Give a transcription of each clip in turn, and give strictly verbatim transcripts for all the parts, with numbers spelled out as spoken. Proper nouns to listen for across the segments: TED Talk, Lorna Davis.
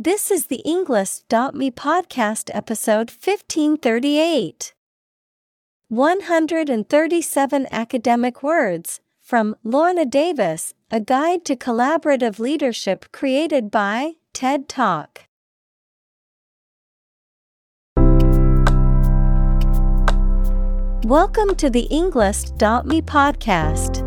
This is the Englist dot me podcast episode fifteen thirty-eight. one hundred thirty-seven Academic Words from Lorna Davis, a guide to collaborative leadership created by TED Talk. Welcome to the Englist dot me podcast.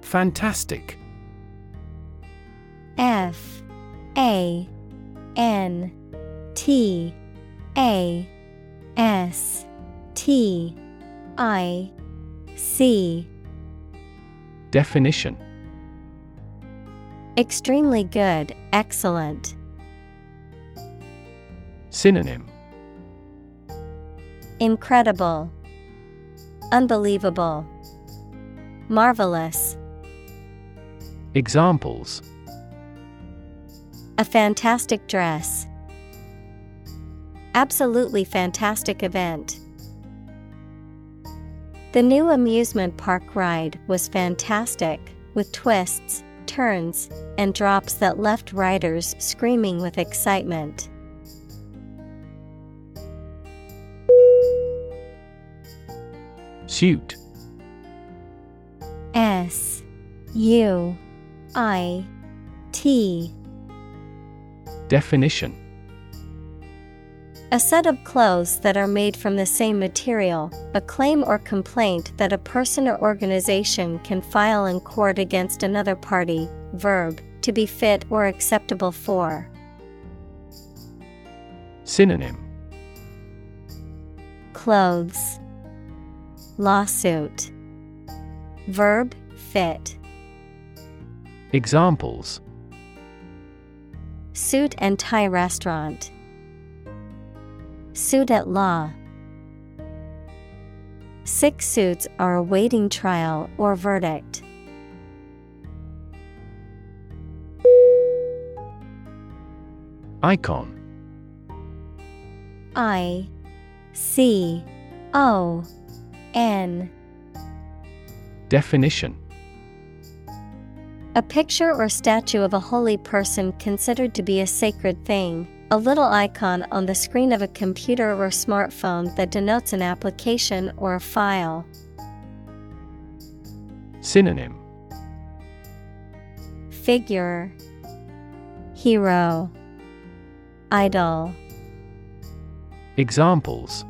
Fantastic. F A N T A S T I C. Definition: extremely good, excellent. Synonym: incredible, unbelievable, marvelous. Examples: a fantastic dress. Absolutely fantastic event. The new amusement park ride was fantastic, with twists, turns, and drops that left riders screaming with excitement. Suit. S U I T. Definition: a set of clothes that are made from the same material, a claim or complaint that a person or organization can file in court against another party. Verb: to be fit or acceptable for. Synonym: clothes, lawsuit. Verb: fit. Examples: suit and tie restaurant. Suit at law. Six suits are awaiting trial or verdict. Icon. I C O N. Definition: a picture or statue of a holy person considered to be a sacred thing, a little icon on the screen of a computer or smartphone that denotes an application or a file. Synonym: figure, hero, idol. Examples: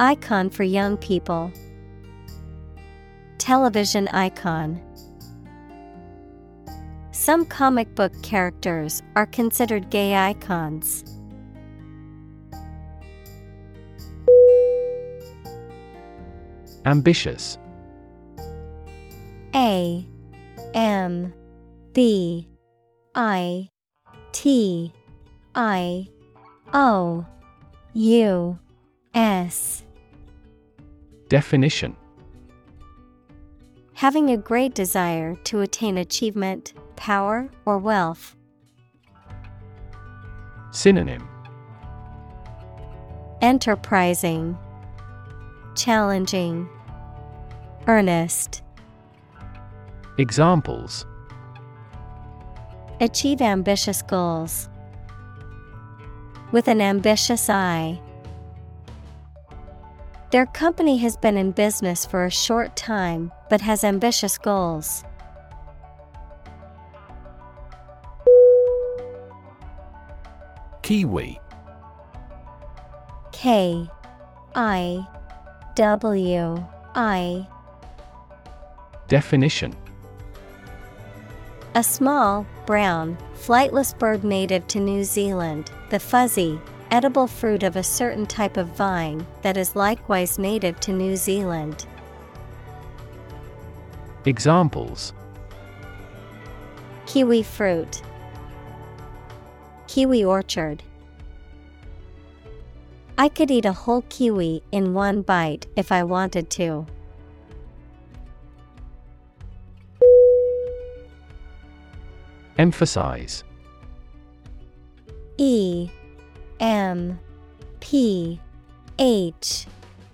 icon for young people. Television icon. Some comic book characters are considered gay icons. Ambitious. A M B I T I O U S. Definition: having a great desire to attain achievement, power, or wealth. Synonym: enterprising, challenging, earnest. Examples: achieve ambitious goals. With an ambitious eye. Their company has been in business for a short time, but has ambitious goals. Kiwi. K I W I. Definition: a small, brown, flightless bird native to New Zealand, the fuzzy, edible fruit of a certain type of vine that is likewise native to New Zealand. Examples: kiwi fruit, kiwi orchard. I could eat a whole kiwi in one bite if I wanted to. Emphasize. E M P H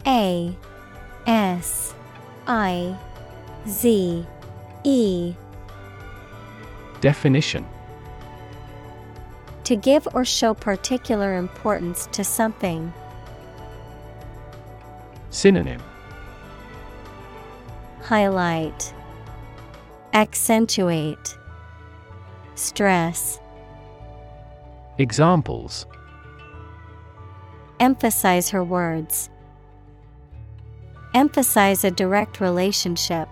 A S I Z E. Definition: to give or show particular importance to something. Synonym: highlight, accentuate, stress. Examples: emphasize her words. Emphasize a direct relationship.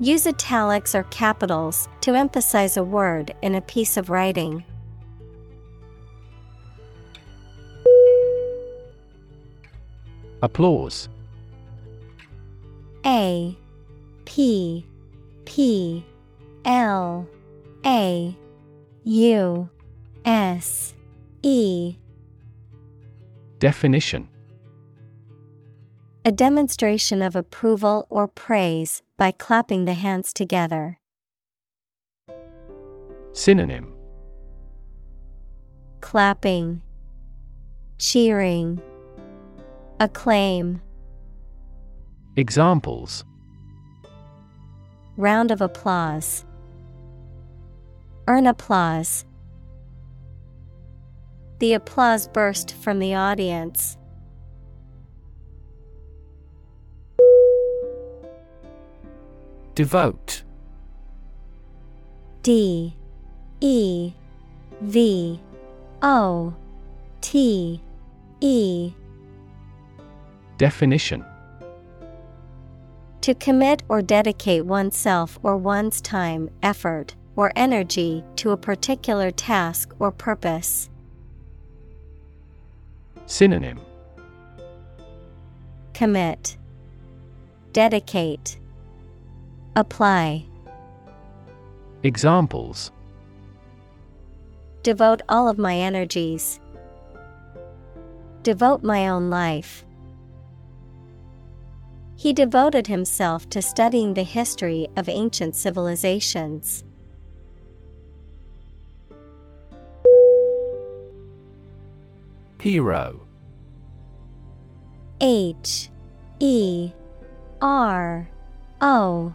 Use italics or capitals to emphasize a word in a piece of writing. Applause. A P P L A U S E. Definition: a demonstration of approval or praise by clapping the hands together. Synonym: clapping, cheering, acclaim. Examples: round of applause, earn applause. The applause burst from the audience. Devote. D E V O T E. Definition: to commit or dedicate oneself or one's time, effort, or energy to a particular task or purpose. Synonym: commit, dedicate, apply. Examples: devote all of my energies. Devote my own life. He devoted himself to studying the history of ancient civilizations. Hero. H E R O.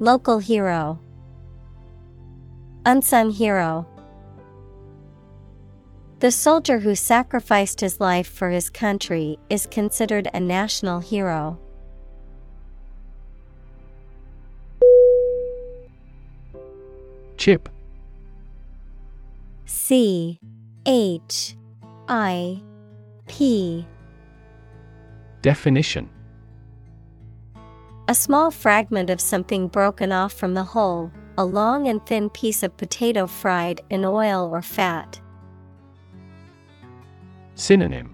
local hero, unsung hero. The soldier who sacrificed his life for his country is considered a national hero. Chip. C H I P. Definition: a small fragment of something broken off from the whole, a long and thin piece of potato fried in oil or fat. Synonym: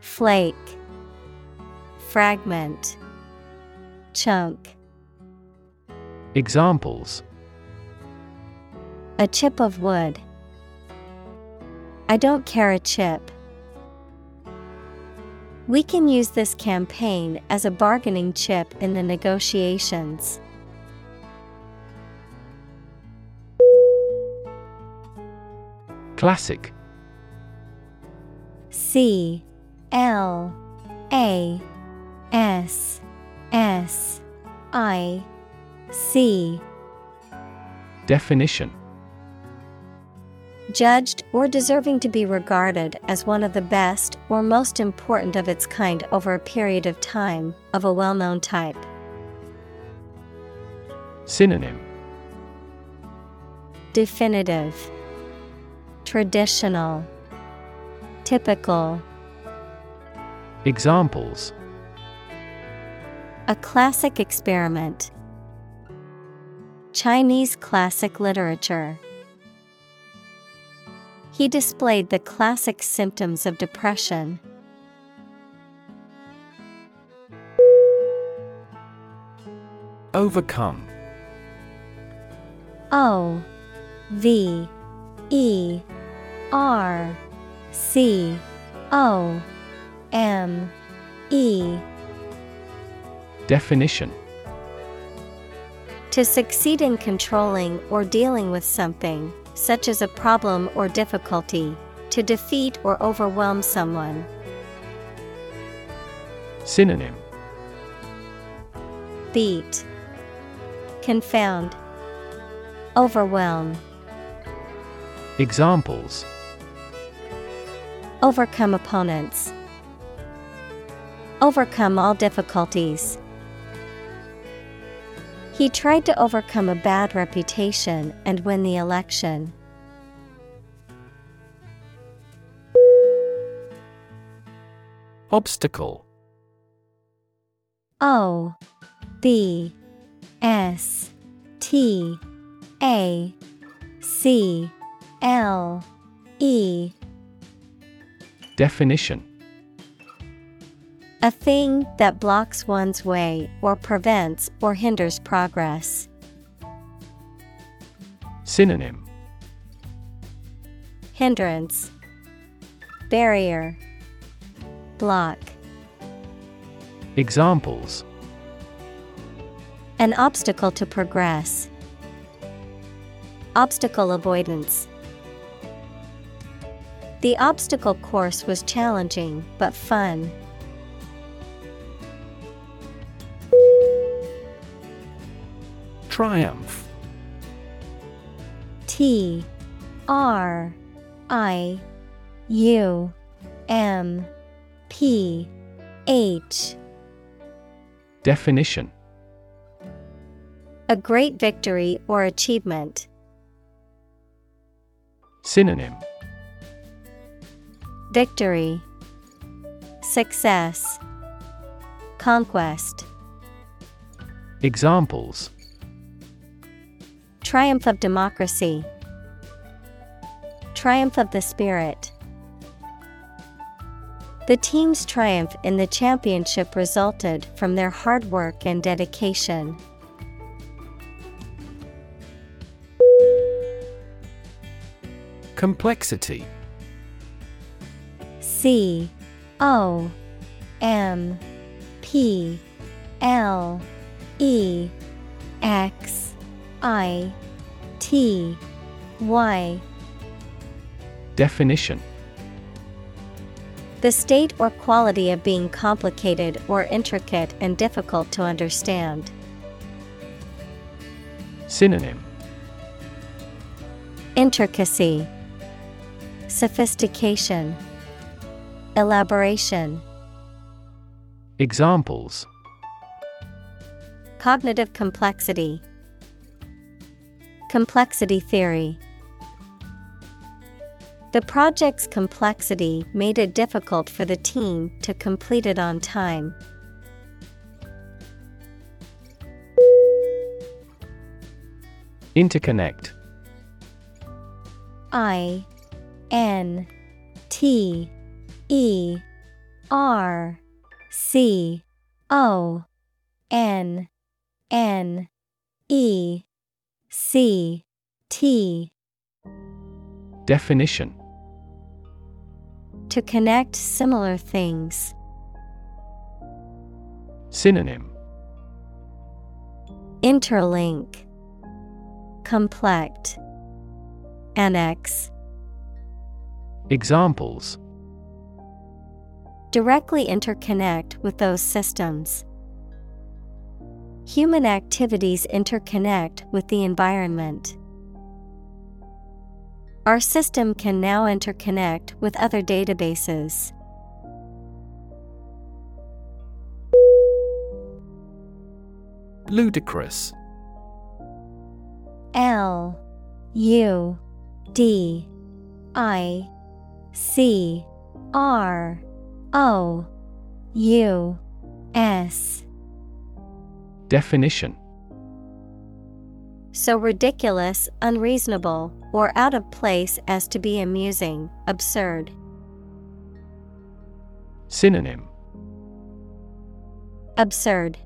flake, fragment, chunk. Examples: a chip of wood. I don't care a chip. We can use this campaign as a bargaining chip in the negotiations. Classic. C L A S S I C. Definition. Judged or deserving to be regarded as one of the best or most important of its kind over a period of time, of a well-known type. Synonym. Definitive, traditional, typical. Examples. A classic experiment. Chinese classic literature. He displayed the classic symptoms of depression. Overcome. O V E R C O M E. Definition. To succeed in controlling or dealing with something, such as a problem or difficulty, to defeat or overwhelm someone. Synonym. Beat, confound, overwhelm. Examples. Overcome opponents. Overcome all difficulties. He tried to overcome a bad reputation and win the election. Obstacle. O B S T A C L E. Definition. A thing that blocks one's way or prevents or hinders progress. Synonym. Hindrance, barrier, block. Examples. An obstacle to progress. Obstacle avoidance. The obstacle course was challenging but fun. Triumph. T R I U M P H. Definition. A great victory or achievement. Synonym. Victory, success, conquest. Examples. Triumph of democracy. Triumph of the spirit. The team's triumph in the championship resulted from their hard work and dedication. Complexity. C O M P L E X I T Y. Definition. The state or quality of being complicated or intricate and difficult to understand. Synonym. Intricacy, sophistication, elaboration. Examples. Cognitive complexity. Complexity theory. The project's complexity made it difficult for the team to complete it on time. Interconnect. I N T E R C O N N E C T. Definition. To connect similar things. Synonym. Interlink, complect, annex. Examples: directly interconnect with those systems. Human activities interconnect with the environment. Our system can now interconnect with other databases. Ludicrous. L U D I C R O U S. Definition: so ridiculous, unreasonable, or out of place as to be amusing, absurd. Synonym: absurd,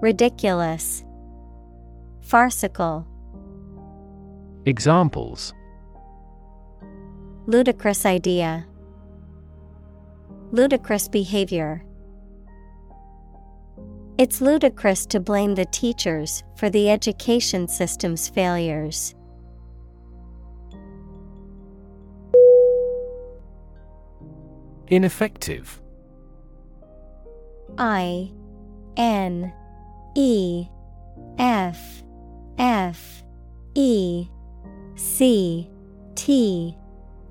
ridiculous, farcical. Examples: ludicrous idea, ludicrous behavior. It's ludicrous to blame the teachers for the education system's failures. Ineffective. I N E F F E C T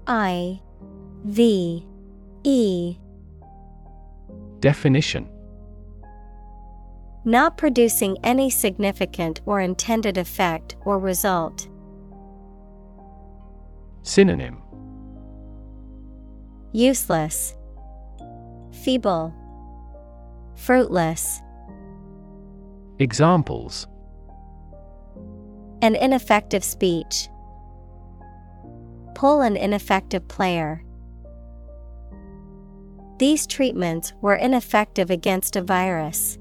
I V E. Definition: not producing any significant or intended effect or result. Synonym: useless, feeble, fruitless. Examples: an ineffective speech. Pull an ineffective player. These treatments were ineffective against a virus.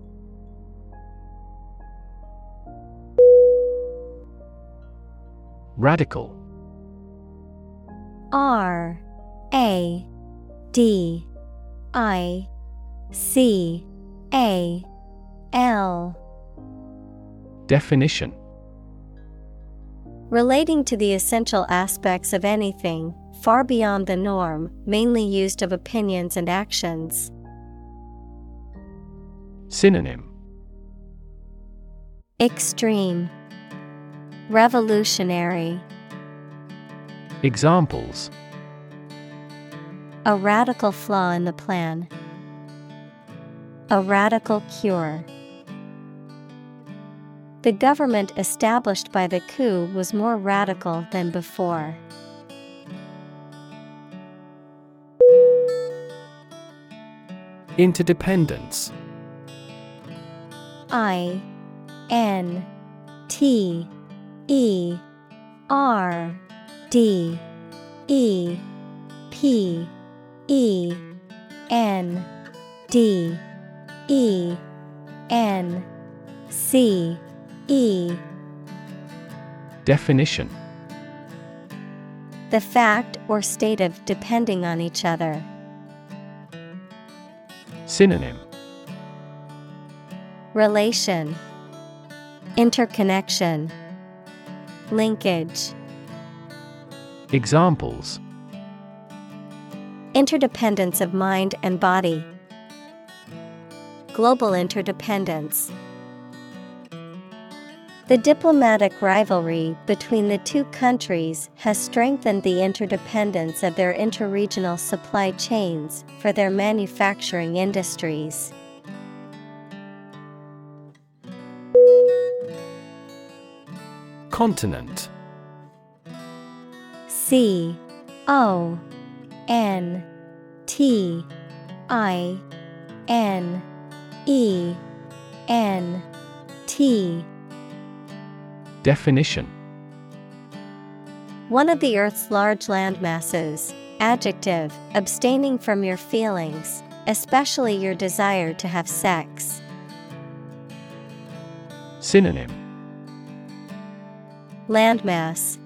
Radical. R A D I C A L. Definition: relating to the essential aspects of anything, far beyond the norm, mainly used of opinions and actions. Synonym: extreme, revolutionary. Examples: a radical flaw in the plan, a radical cure. The government established by the coup was more radical than before. Interdependence. I N T E R D E P E N D E N C E. Definition: the fact or state of depending on each other. Synonym: relation, interconnection, linkage. Examples: interdependence of mind and body, global interdependence. The diplomatic rivalry between the two countries has strengthened the interdependence of their interregional supply chains for their manufacturing industries. Continent. C O N T I N E N T. Definition: one of the Earth's large landmasses. Adjective: abstaining from your feelings, especially your desire to have sex. Synonym: landmass,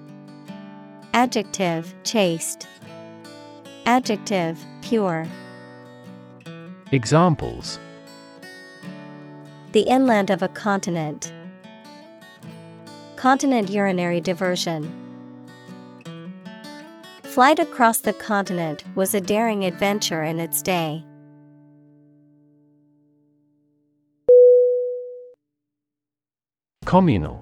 adjective: chaste, adjective: pure. Examples: the inland of a continent, continent urinary diversion. flight across the continent was a daring adventure in its day. Communal.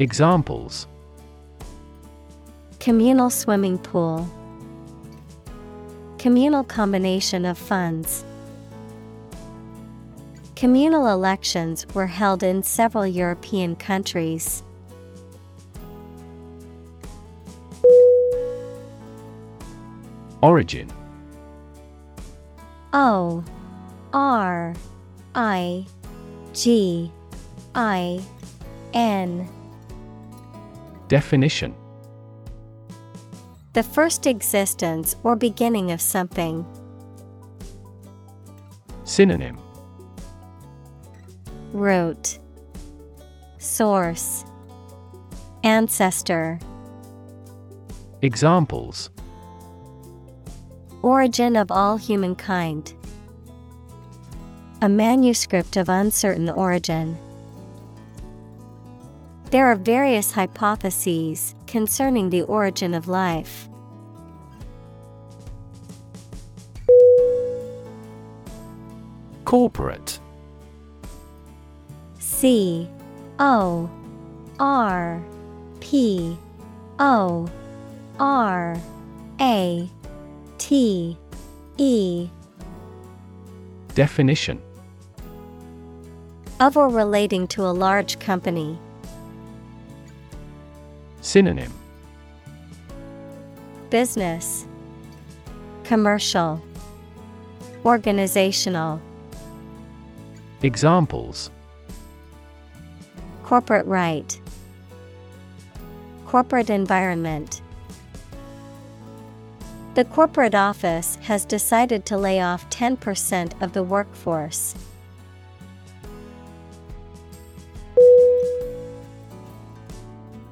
Examples: communal swimming pool, communal combination of funds. Communal elections were held in several European countries. Origin. O R I G I N. Definition: the first existence or beginning of something. Synonym: root, source, ancestor. Examples: origin of all humankind, a manuscript of uncertain origin. There are various hypotheses concerning the origin of life. Corporate. C O R P O R A T E. Definition: of or relating to a large company. Synonym: business, commercial, organizational. Examples: corporate right, corporate environment. The corporate office has decided to lay off ten percent of the workforce.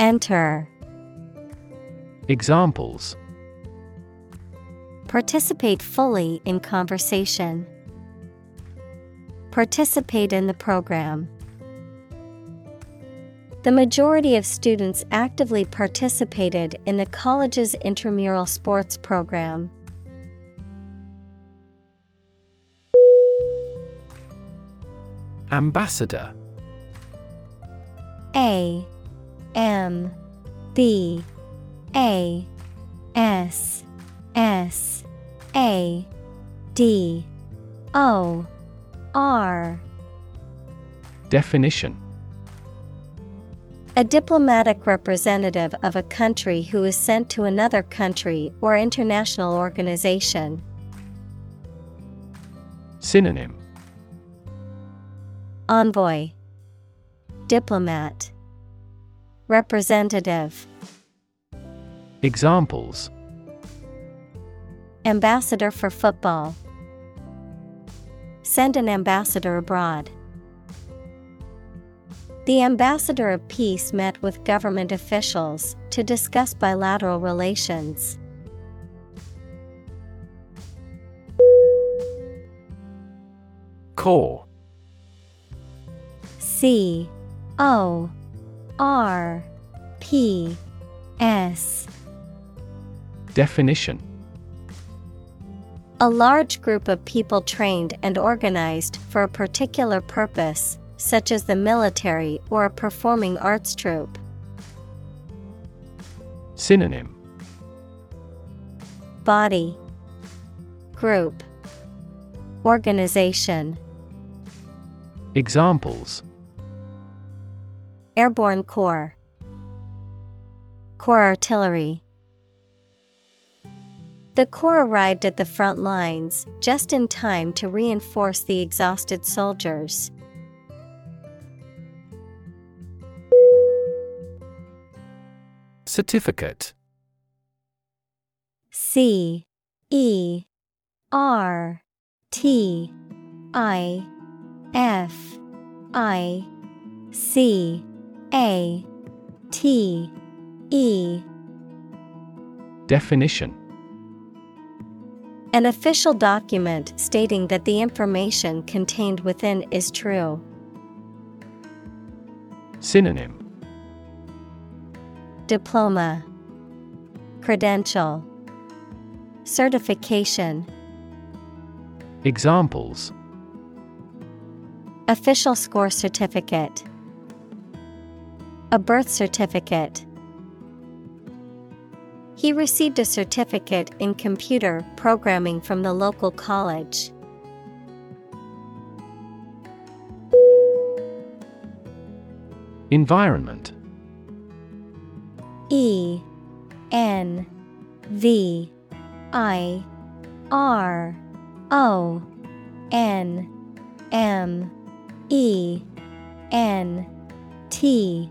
enter. Examples: participate fully in conversation, participate in the program. The majority of students actively participated in the college's intramural sports program. Ambassador. A M B A S S A D O R. Definition: a diplomatic representative of a country who is sent to another country or international organization. Synonym: envoy, diplomat, representative. Examples: ambassador for football, send an ambassador abroad. The ambassador of peace met with government officials to discuss bilateral relations. Core. C O R P S. Definition: a large group of people trained and organized for a particular purpose, such as the military or a performing arts troupe. Synonym: body, group, organization. Examples: airborne corps, corps artillery. The corps arrived at the front lines just in time to reinforce the exhausted soldiers. Certificate. C E R T I F I C A T E. Definition: an official document stating that the information contained within is true. Synonym: diploma, credential, certification. Examples: official score certificate, a birth certificate. He received a certificate in computer programming from the local college. Environment. E N V I R O N M E N T.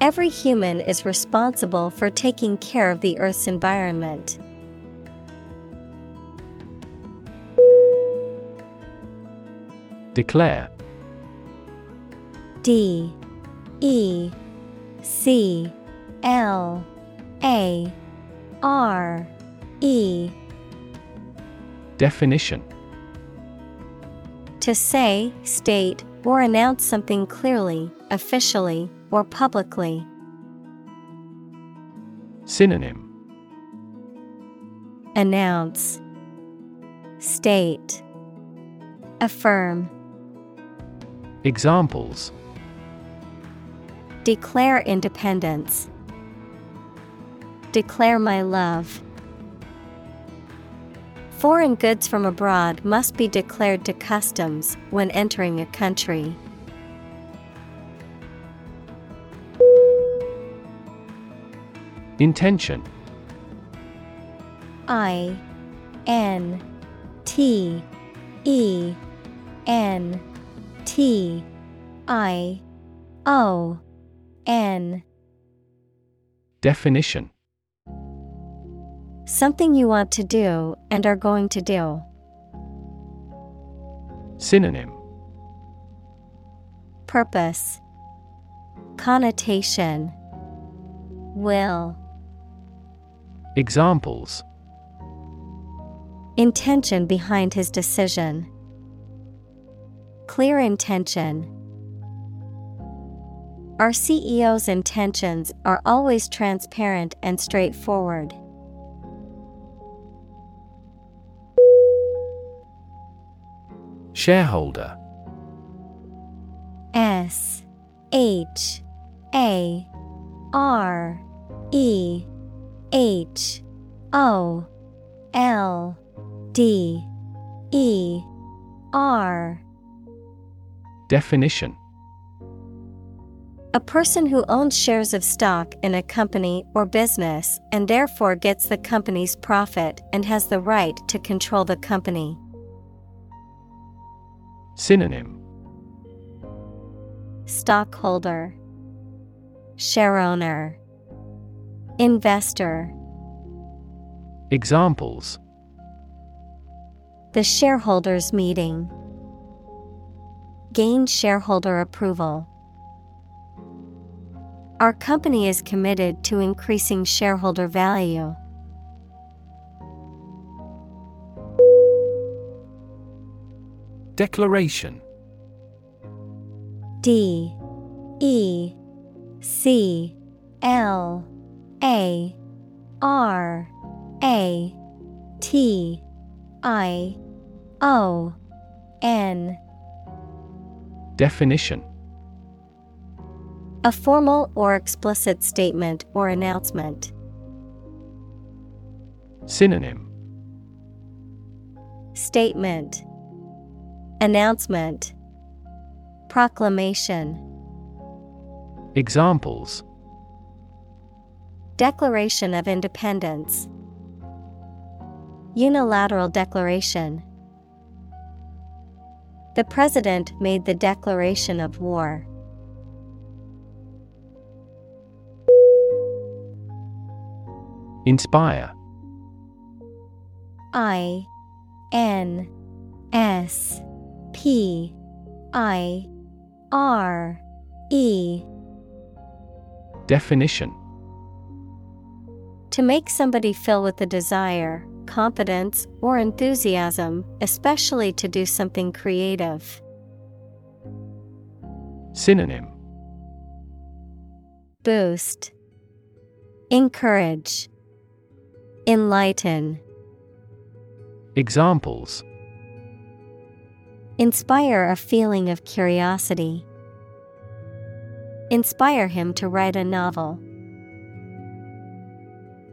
Every human is responsible for taking care of the Earth's environment. Declare. D E C L A R E. Definition: to say, state, or announce something clearly, officially, or publicly. Synonym: announce, state, affirm. Examples: declare independence, declare my love. Foreign goods from abroad must be declared to customs when entering a country. Intention. I N T E N T I O N. Definition: something you want to do and are going to do. Synonym: purpose, connotation, will. Examples: intention behind his decision, clear intention. Our C E O's intentions are always transparent and straightforward. Shareholder. S H A R E H O L D E R. Definition: a person who owns shares of stock in a company or business and therefore gets the company's profit and has the right to control the company. Synonym: stockholder, shareowner, investor. Examples: the shareholders' meeting, gain shareholder approval. Our company is committed to increasing shareholder value. Declaration. D E C L A R A T I O N. Definition. A formal or explicit statement or announcement. Synonym. Statement, announcement, proclamation. Examples. Declaration of Independence. Unilateral declaration. The president made the declaration of war. Inspire. I N S P I R E. Definition. To make somebody feel with a desire, confidence, or enthusiasm, especially to do something creative. Synonym. Boost, encourage, enlighten. Examples. Inspire a feeling of curiosity. Inspire him to write a novel.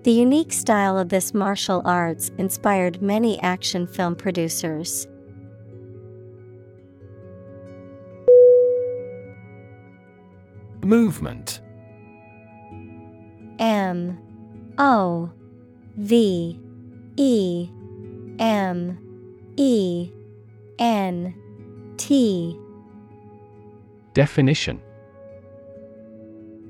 The unique style of this martial arts inspired many action film producers. Movement. M O V E M E N T. Definition.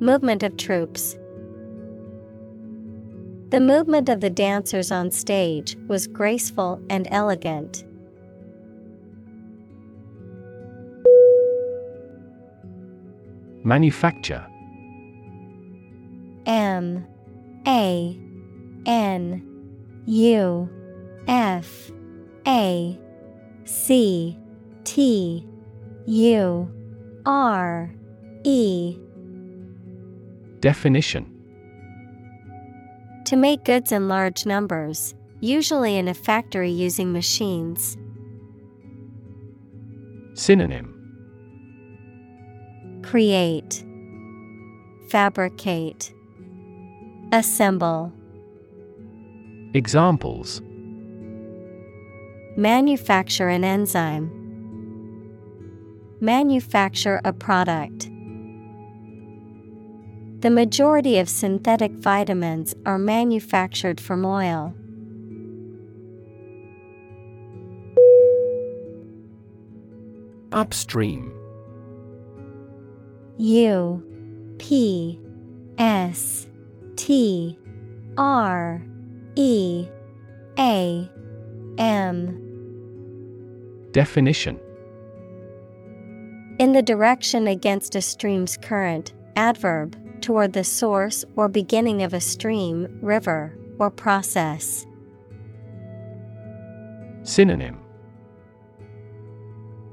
Movement of troops. The movement of the dancers on stage was graceful and elegant. Manufacture. M A N U F A C T U R E. Definition. To make goods in large numbers, usually in a factory using machines. Synonym. Create, fabricate, assemble. Examples. Manufacture an enzyme. Manufacture a product. The majority of synthetic vitamins are manufactured from oil. Upstream. U P S T R E A M. Definition. In the direction against a stream's current. Adverb, toward the source or beginning of a stream, river, or process. Synonym.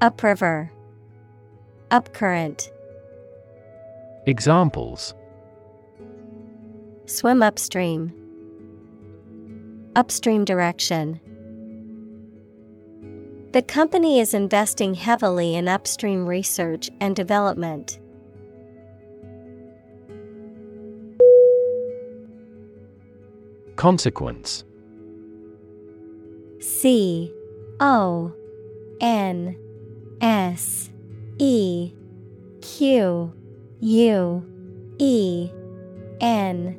Upriver, upcurrent. Examples. Swim upstream. Upstream direction. The company is investing heavily in upstream research and development. Consequence. C O N S E Q U E N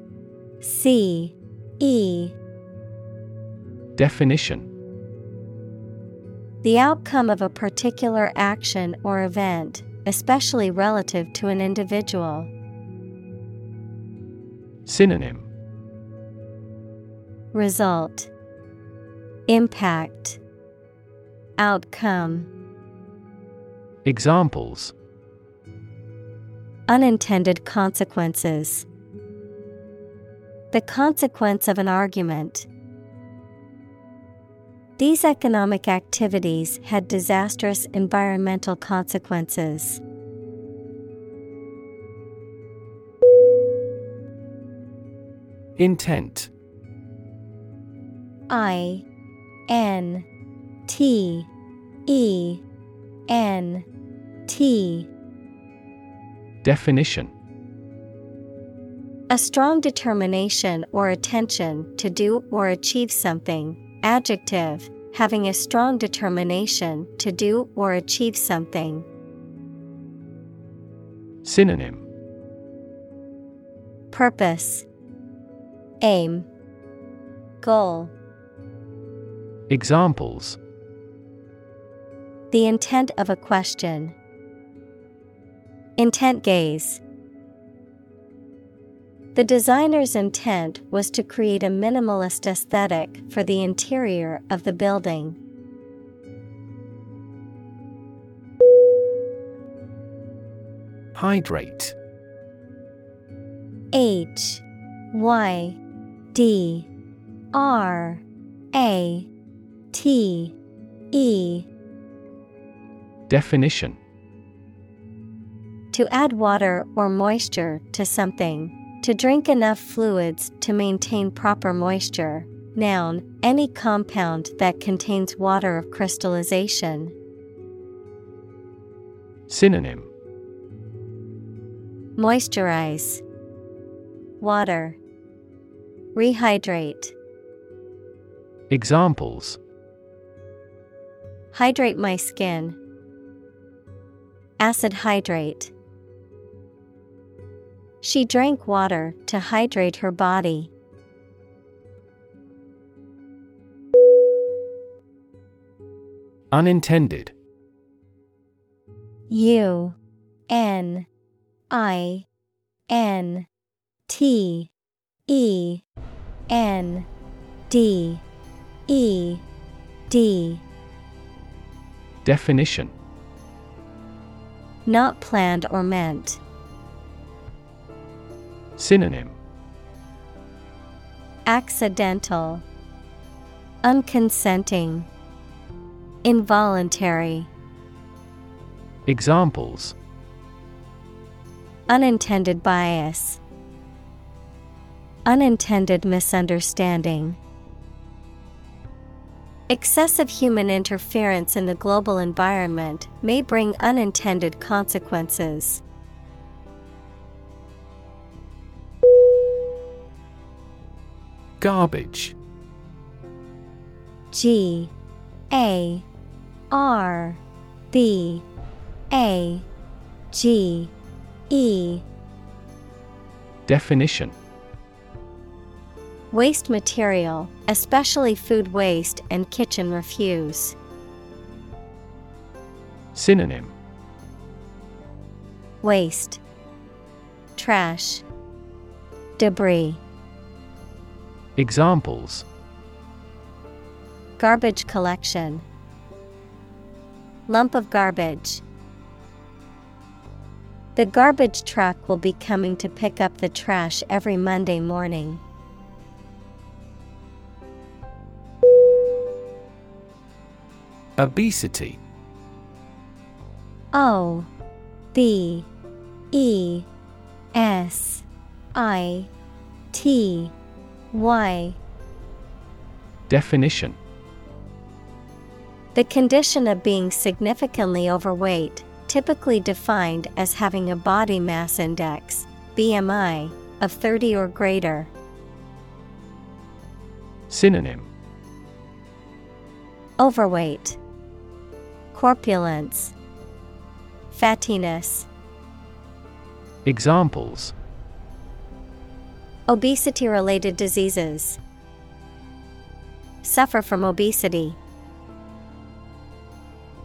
C E. Definition: the outcome of a particular action or event, especially relative to an individual. Synonym: result, impact, outcome. Examples: unintended consequences. The consequence of an argument. These economic activities had disastrous environmental consequences. Intent. I N T E N T. Definition: a strong determination or attention to do or achieve something. Adjective, having a strong determination to do or achieve something. Synonym: purpose, aim, goal. Examples: the intent of a question. Intent gaze. The designer's intent was to create a minimalist aesthetic for the interior of the building. Hydrate. H Y D R A T E. Definition: to add water or moisture to something. To drink enough fluids to maintain proper moisture. Noun, any compound that contains water of crystallization. Synonym: moisturize, water, rehydrate. Examples: hydrate my skin. Acid hydrate. She drank water to hydrate her body. Unintended. U N I N T E N D E D. Definition: not planned or meant. Synonym: accidental, unconsenting, involuntary. Examples: unintended bias, unintended misunderstanding. Excessive human interference in the global environment may bring unintended consequences. Garbage. G A R B A G E. Definition: waste material, especially food waste and kitchen refuse. Synonym: waste, trash, debris. Examples: garbage collection. Lump of garbage. The garbage truck will be coming to pick up the trash every Monday morning. Obesity. O B E S I T. Why? Definition: the condition of being significantly overweight, typically defined as having a body mass index, B M I, of thirty or greater. Synonym: overweight, corpulence, fattiness. Examples: Obesity-related diseases. Suffer from obesity.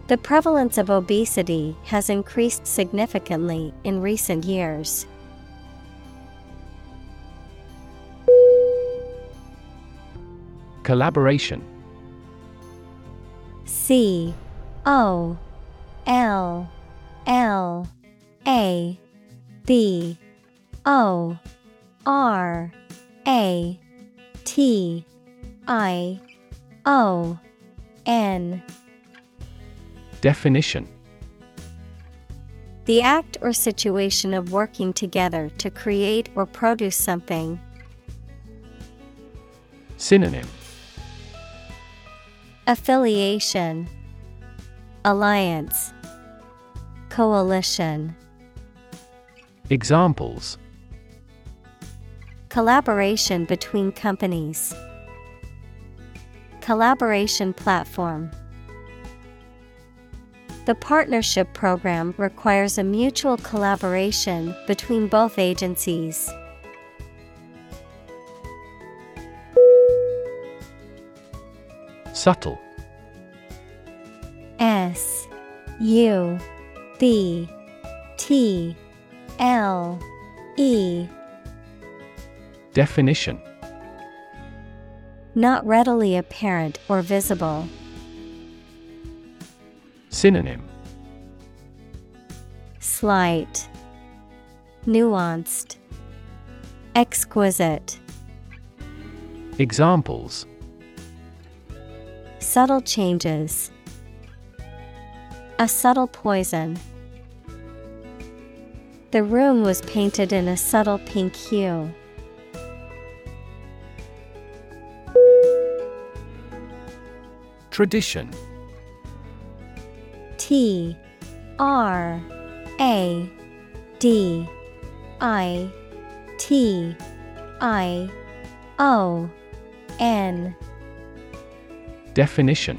The prevalence of obesity has increased significantly in recent years. Collaboration. C O L L A B O R A T I O N. Definition. The act or situation of working together to create or produce something. Synonym. Affiliation, alliance, coalition. Examples. Collaboration between companies. Collaboration platform. The partnership program requires a mutual collaboration between both agencies. Subtle. S U B T L E. Definition. Not readily apparent or visible. Synonym. Slight, nuanced, exquisite. Examples. Subtle changes. A subtle poison. The room was painted in a subtle pink hue. Tradition. T R A D I T I O N. Definition.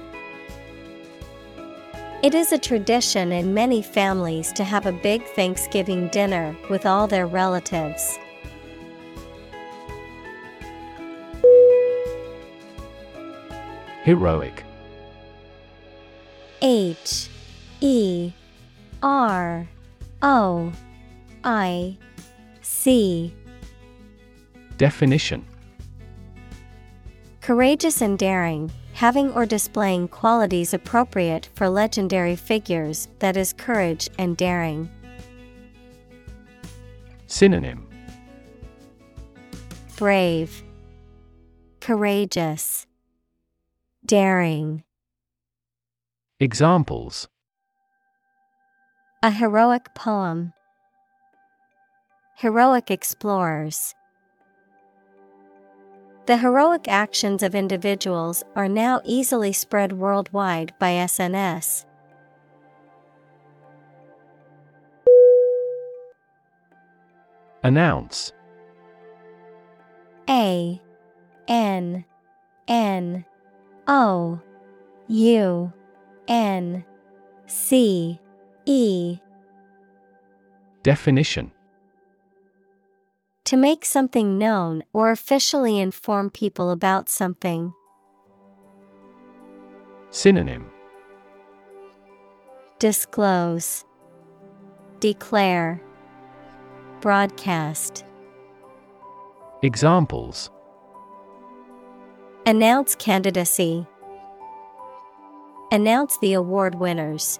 It is a tradition in many families to have a big Thanksgiving dinner with all their relatives. Heroic. H E R O I C. Definition. Courageous and daring, having or displaying qualities appropriate for legendary figures, that is courage and daring. Synonym. Brave, courageous, daring. Examples. A heroic poem. Heroic explorers. The heroic actions of individuals are now easily spread worldwide by S N S. Announce. A N N O U N C E. Definition. To make something known or officially inform people about something. Synonym. Disclose, declare, broadcast. Examples. Announce candidacy. Announce the award winners.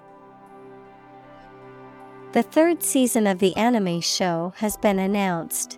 The third season of the anime show has been announced.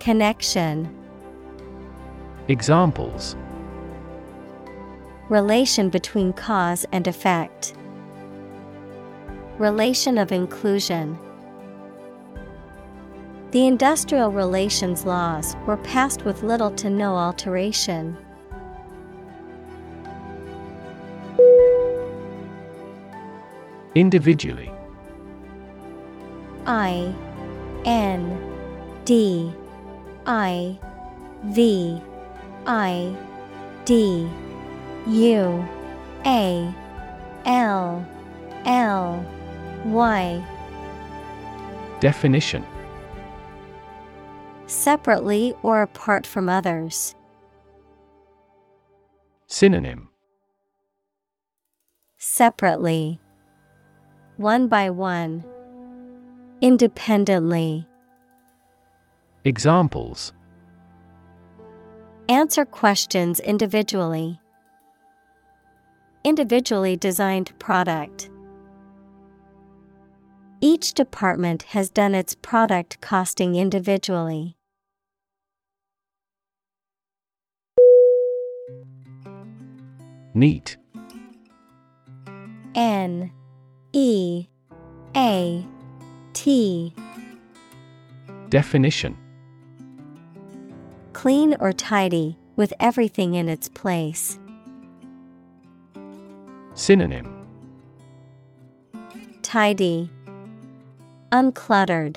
connection. Examples: relation between cause and effect. Relation of inclusion. The industrial relations laws were passed with little to no alteration. Individually. I N D I V I D U A L L Y. Definition: separately or apart from others. Synonym: separately, one by one, independently. Examples: answer questions individually. Individually designed product. Each department has done its product costing individually. Neat. N E A T. Definition: clean or tidy, with everything in its place. Synonym: tidy, uncluttered,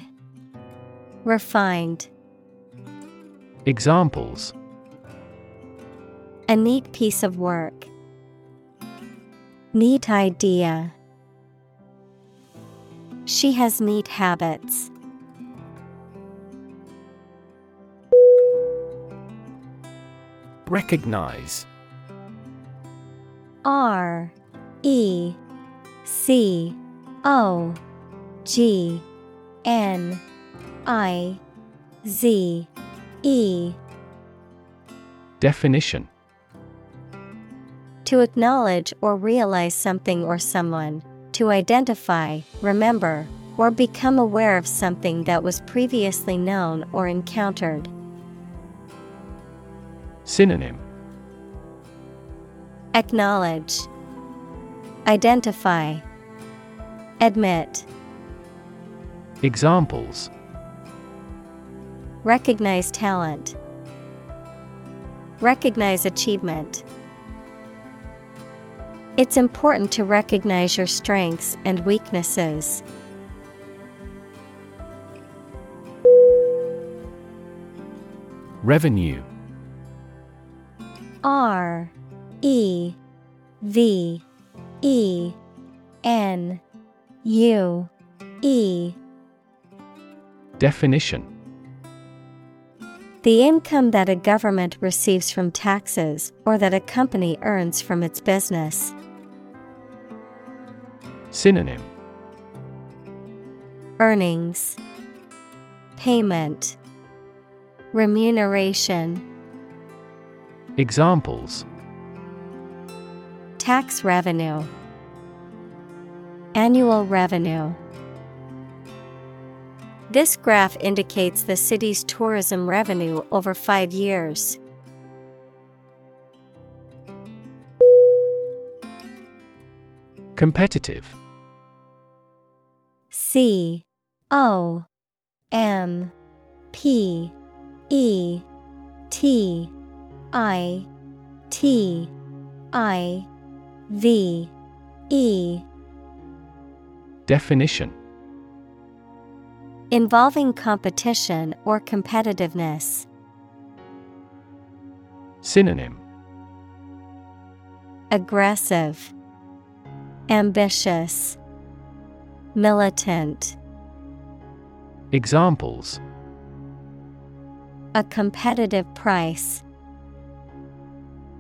refined. Examples: a neat piece of work. Neat idea. She has neat habits. Recognize. R E C O G N I Z E. Definition: to acknowledge or realize something or someone, to identify, remember, or become aware of something that was previously known or encountered. Synonym: acknowledge, identify, admit. Examples: recognize talent. Recognize achievement. It's important to recognize your strengths and weaknesses. Revenue. R E V E N U E. Definition: the income that a government receives from taxes or that a company earns from its business. Synonym: earnings, payment, remuneration. Examples: tax revenue. Annual revenue. This graph indicates the city's tourism revenue over five years. Competitive. C O M P E T I T I V E. Definition: involving competition or competitiveness. Synonym: aggressive, ambitious, militant. Examples: a competitive price.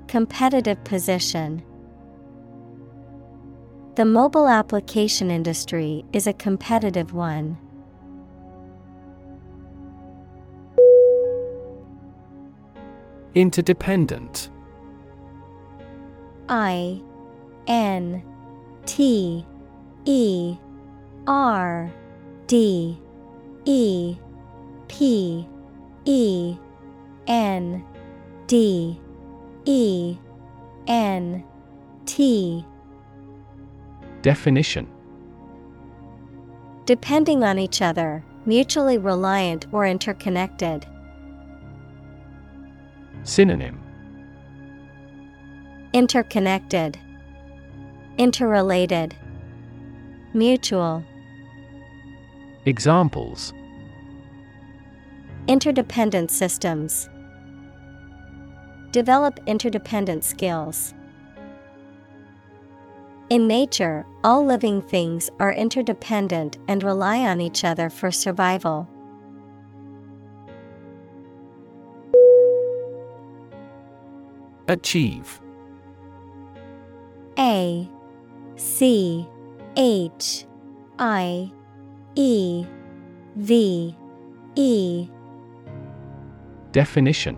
Competitive position. The mobile application industry is a competitive one. Interdependent. I N T E R D E P E N D E N T. Definition. Depending on each other, mutually reliant or interconnected. Synonym. Interconnected, interrelated, mutual. Examples. Interdependent systems. Develop interdependent skills. In nature, all living things are interdependent and rely on each other for survival. Achieve. A C H I E V E. Definition.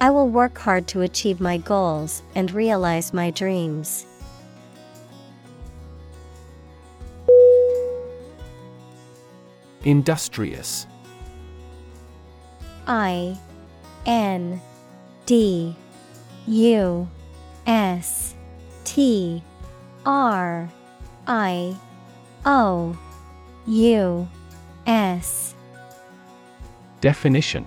I will work hard to achieve my goals and realize my dreams. Industrious. I N D U S T R I O U S. Definition.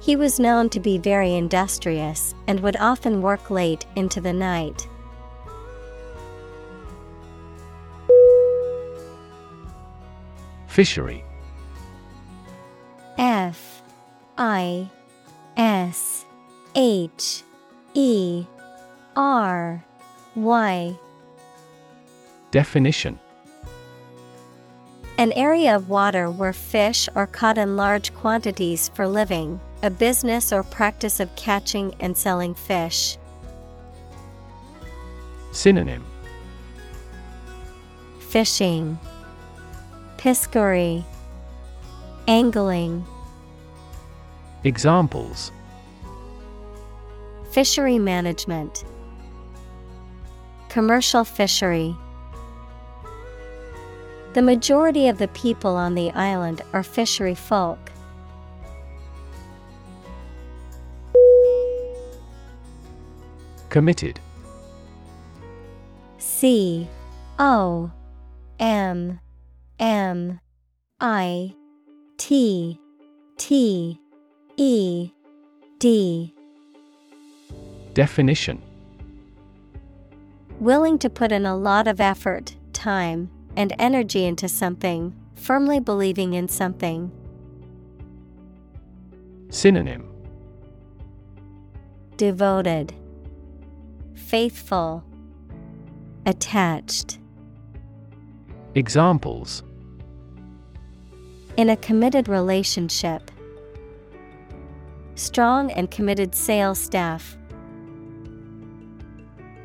He was known to be very industrious and would often work late into the night. Fishery. F I S H E R Y. Definition. An area of water where fish are caught in large quantities for living, a business or practice of catching and selling fish. Synonym. Fishing, piscary, angling. Examples. Fishery management. Commercial fishery. The majority of the people on the island are fishery folk. Committed. C O M M I T T E D. Definition. Willing to put in a lot of effort, time, and energy into something, firmly believing in something. Synonym. Devoted, faithful, attached. Examples. In a committed relationship. Strong and committed sales staff.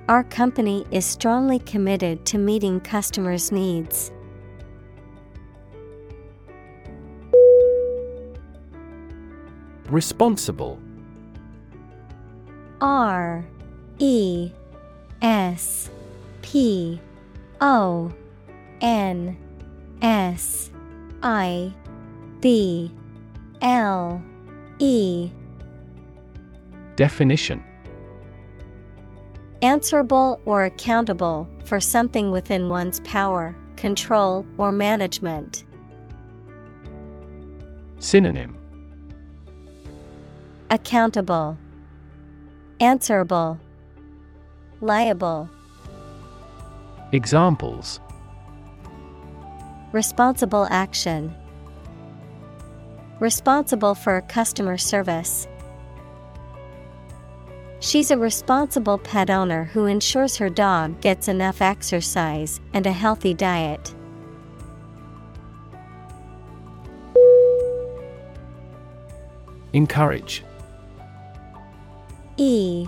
Our company is strongly committed to meeting customers' needs. Responsible. R E S P O N S I B L E. Definition: answerable or accountable for something within one's power, control, or management. Synonym: accountable, answerable, liable. Examples: responsible action, responsible for customer service. She's a responsible pet owner who ensures her dog gets enough exercise and a healthy diet. Encourage. E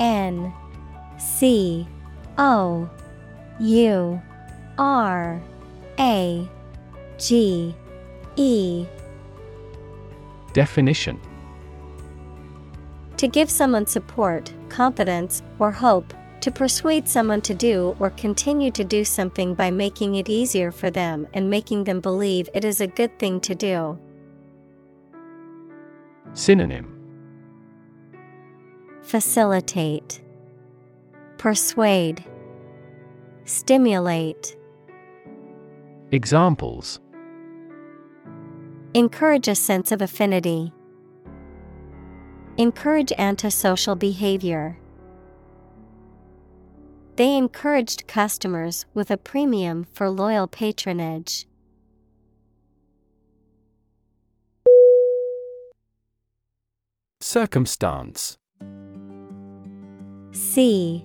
N C O U R A G E. Definition: to give someone support, confidence, or hope, to persuade someone to do or continue to do something by making it easier for them and making them believe it is a good thing to do. Synonym: facilitate, persuade, stimulate. Examples: encourage a sense of affinity, encourage antisocial behavior. They encouraged customers with a premium for loyal patronage. Circumstance. C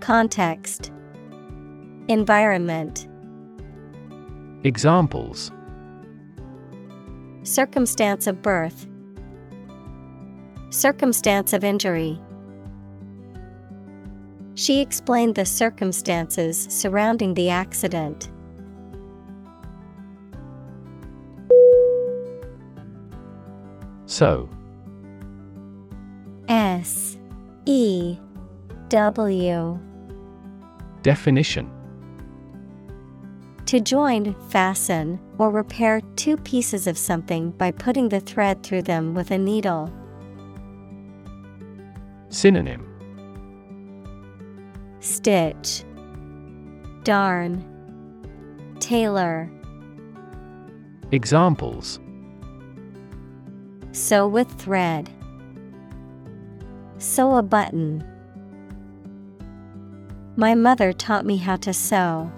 context, environment. Examples: circumstance of birth, circumstance of injury. She explained the circumstances surrounding the accident. So. S E W. Definition: to join, fasten, or repair two pieces of something by putting the thread through them with a needle. Synonym: stitch, darn, tailor. Examples: sew with thread, sew a button. My mother taught me how to sew.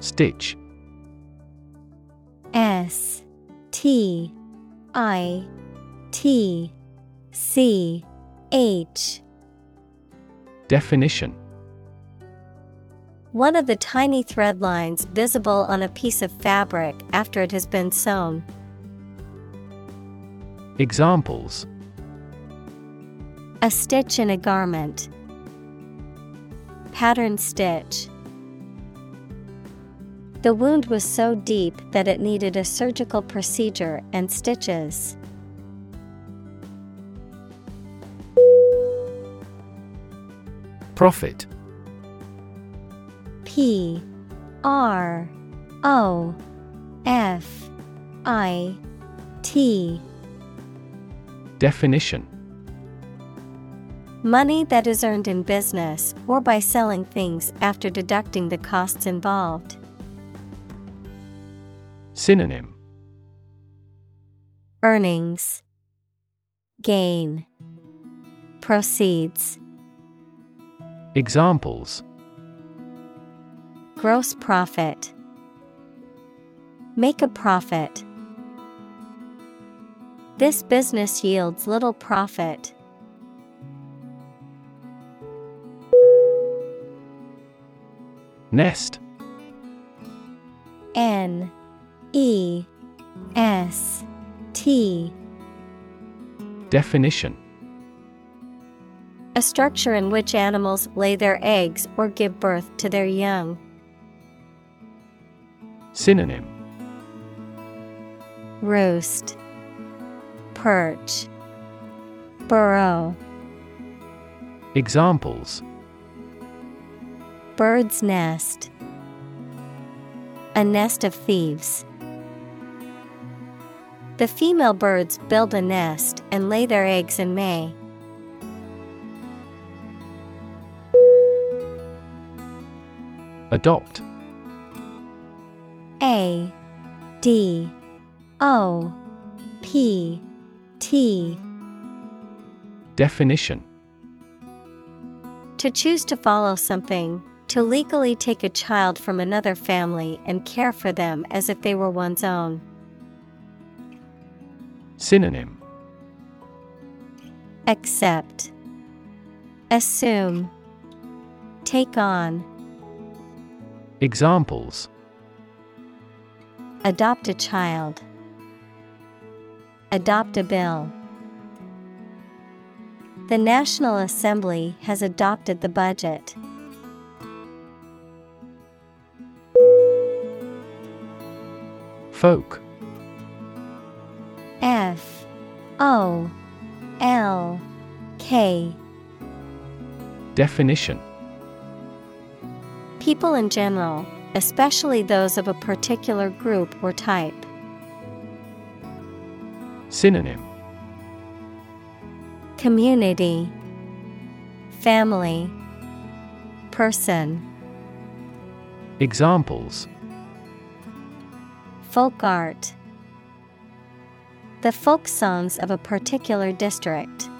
Stitch. S T I T C H. Definition: one of the tiny thread lines visible on a piece of fabric after it has been sewn. Examples: a stitch in a garment, pattern stitch. The wound was so deep that it needed a surgical procedure and stitches. Profit. P R O F I T. Definition: money that is earned in business or by selling things after deducting the costs involved. Synonym: earnings, gain, proceeds. Examples: gross profit, make a profit. This business yields little profit. Nest. N E S T. Definition. A structure in which animals lay their eggs or give birth to their young. Synonym. Roost, perch, burrow. Examples. Bird's nest. A nest of thieves. The female birds build a nest and lay their eggs in May. Adopt. A. D. O. P. T. Definition. To choose to follow something, to legally take a child from another family and care for them as if they were one's own. Synonym. Accept, assume, take on. Examples. Adopt a child. Adopt a bill. The National Assembly has adopted the budget. Folk. F. O. L. K. Definition. People in general, especially those of a particular group or type. Synonym. Community, family, person. Examples. Folk art. The folk songs of a particular district.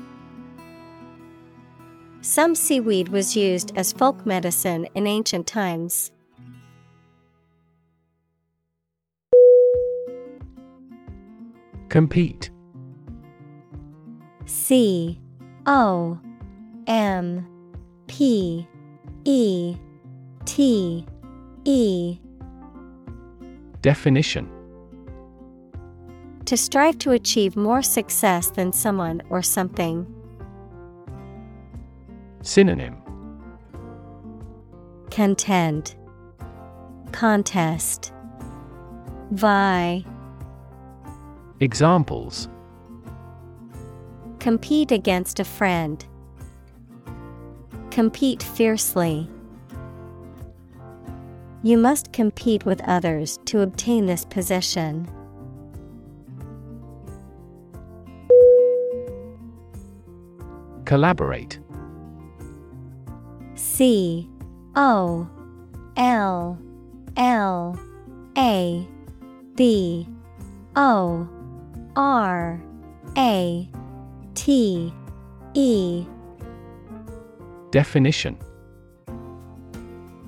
Some seaweed was used as folk medicine in ancient times. Compete. C O M P E T E. Definition. To strive to achieve more success than someone or something. Synonym. Contend, contest, vie. Examples. Compete against a friend. Compete fiercely. You must compete with others to obtain this position. Collaborate. C. O. L. L. A. B. O. R. A. T. E. Definition.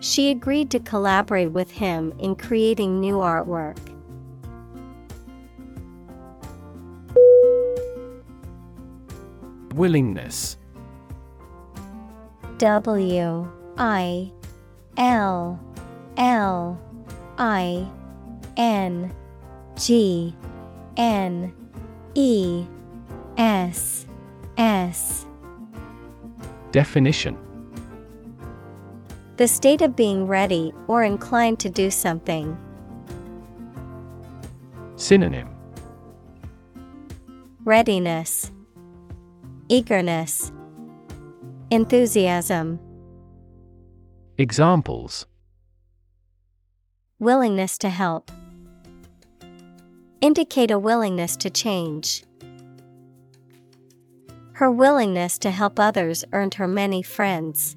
She agreed to collaborate with him in creating new artwork. Willingness. W. I. L. L. I. N. G. N. E. S. S. Definition. The state of being ready or inclined to do something. Synonym. Readiness, eagerness, enthusiasm. Examples. Willingness to help. Indicate a willingness to change. Her willingness to help others earned her many friends.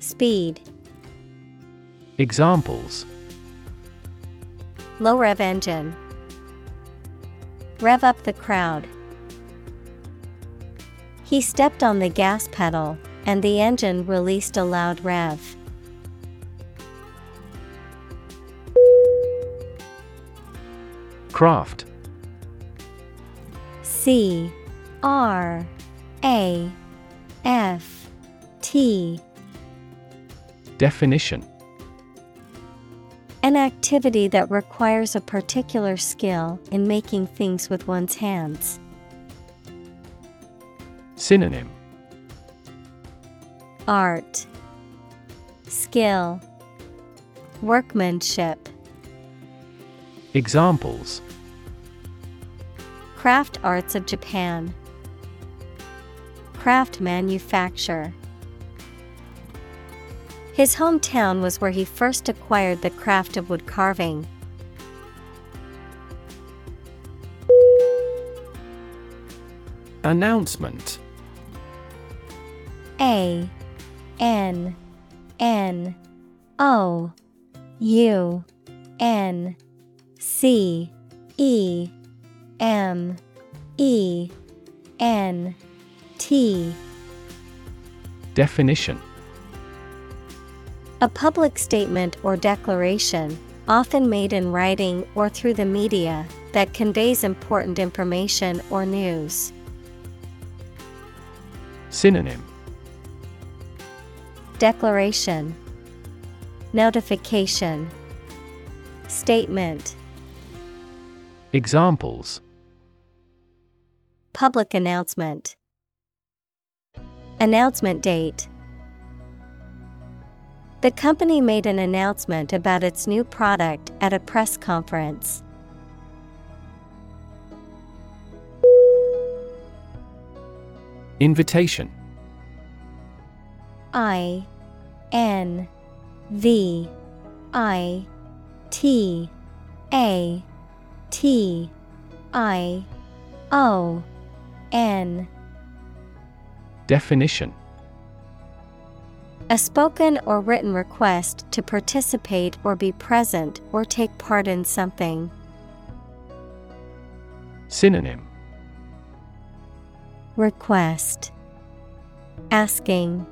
speed. Examples: low rev engine, rev up the crowd. He stepped on the gas pedal, and the engine released a loud rev. Craft. C R A F T. Definition: an activity that requires a particular skill in making things with one's hands. Synonym: art, skill, workmanship. Examples: craft arts of Japan, craft manufacture. His hometown was where he first acquired the craft of wood carving. Announcement. A N N O U N C E M E N T. Definition: a public statement or declaration, often made in writing or through the media, that conveys important information or news. Synonym: declaration, notification, statement. Examples: public announcement, announcement date. The company made an announcement about its new product at a press conference. Invitation. I N V I T A T I O N. Definition: a spoken or written request to participate or be present or take part in something. Synonym: request, asking,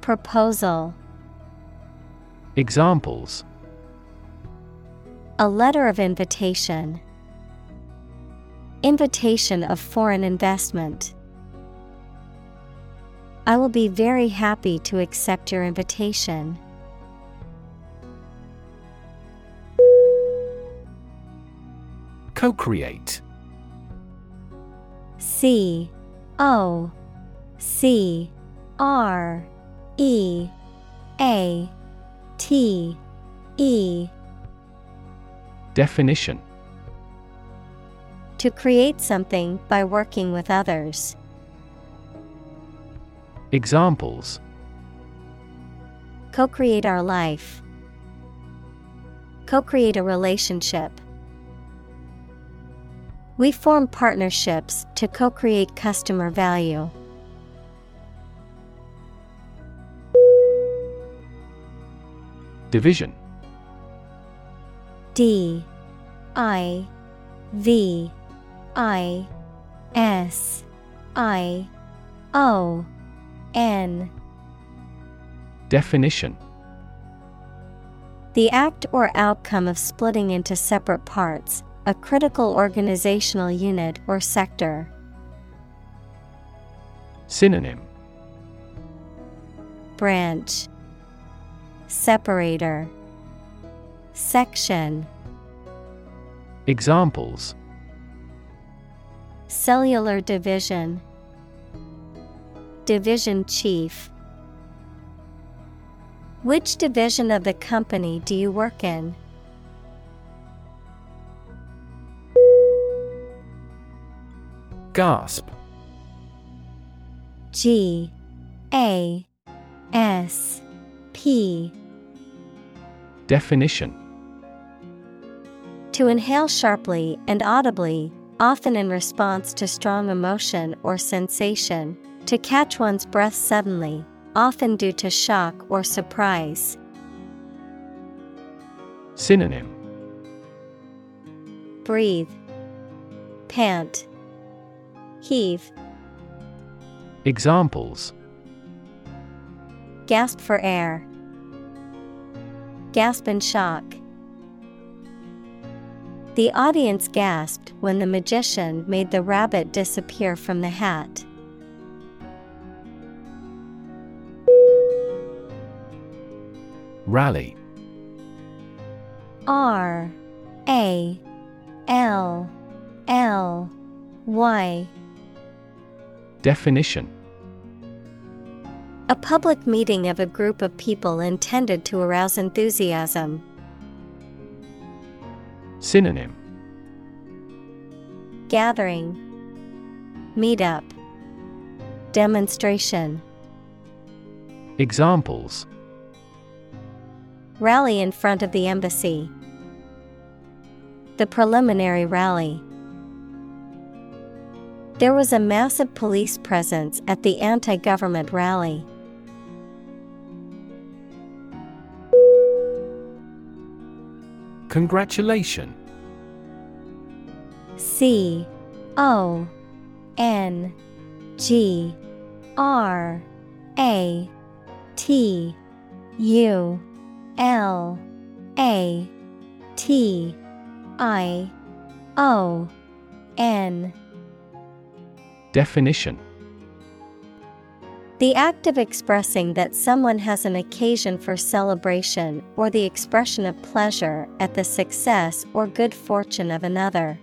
proposal. Examples: a letter of invitation, invitation of foreign investment. I will be very happy to accept your invitation. Co-create. C O C R E A T E. Definition: to create something by working with others. Examples: co-create our life, co-create a relationship. We form partnerships to co-create customer value. Division. D I V I S I O N. Definition: the act or outcome of splitting into separate parts, a critical organizational unit or sector. Synonym: branch, separator, section. Examples: cellular division, division chief. Which division of the company do you work in? Gasp. G A S P. Definition: to inhale sharply and audibly, often in response to strong emotion or sensation, to catch one's breath suddenly, often due to shock or surprise. Synonym: breathe, pant, heave. Examples: gasp for air, gasp in shock. The audience gasped when the magician made the rabbit disappear from the hat. Rally. R A L L Y. Definition: a public meeting of a group of people intended to arouse enthusiasm. Synonym: gathering, meetup, demonstration. Examples: rally in front of the embassy, the preliminary rally. There was a massive police presence at the anti-government rally. Congratulation. C O N G R A T U L A T I O N. Definition: the act of expressing that someone has an occasion for celebration or the expression of pleasure at the success or good fortune of another.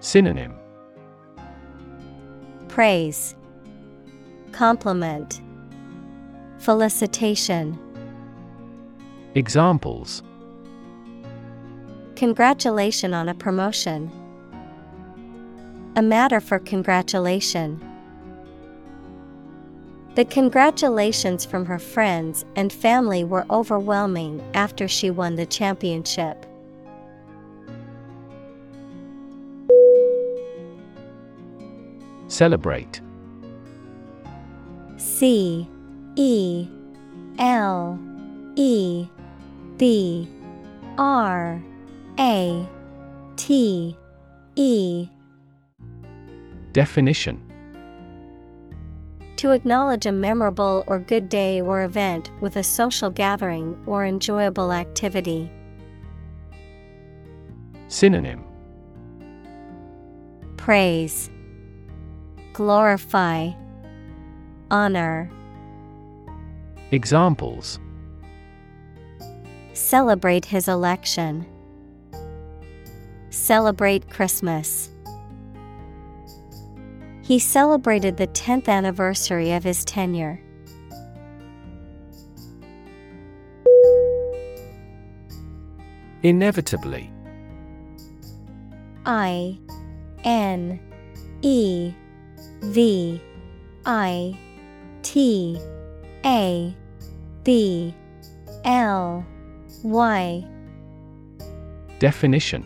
Synonym: praise, compliment, felicitation. Examples: congratulations on a promotion, a matter for congratulation. The congratulations from her friends and family were overwhelming after she won the championship. Celebrate. C E L E B R A T E. Definition: to acknowledge a memorable or good day or event with a social gathering or enjoyable activity. Synonym: praise, glorify, honor. Examples: celebrate his election, celebrate Christmas. He celebrated the tenth anniversary of his tenure. Inevitably. I N E V I T A B L Y. Definition: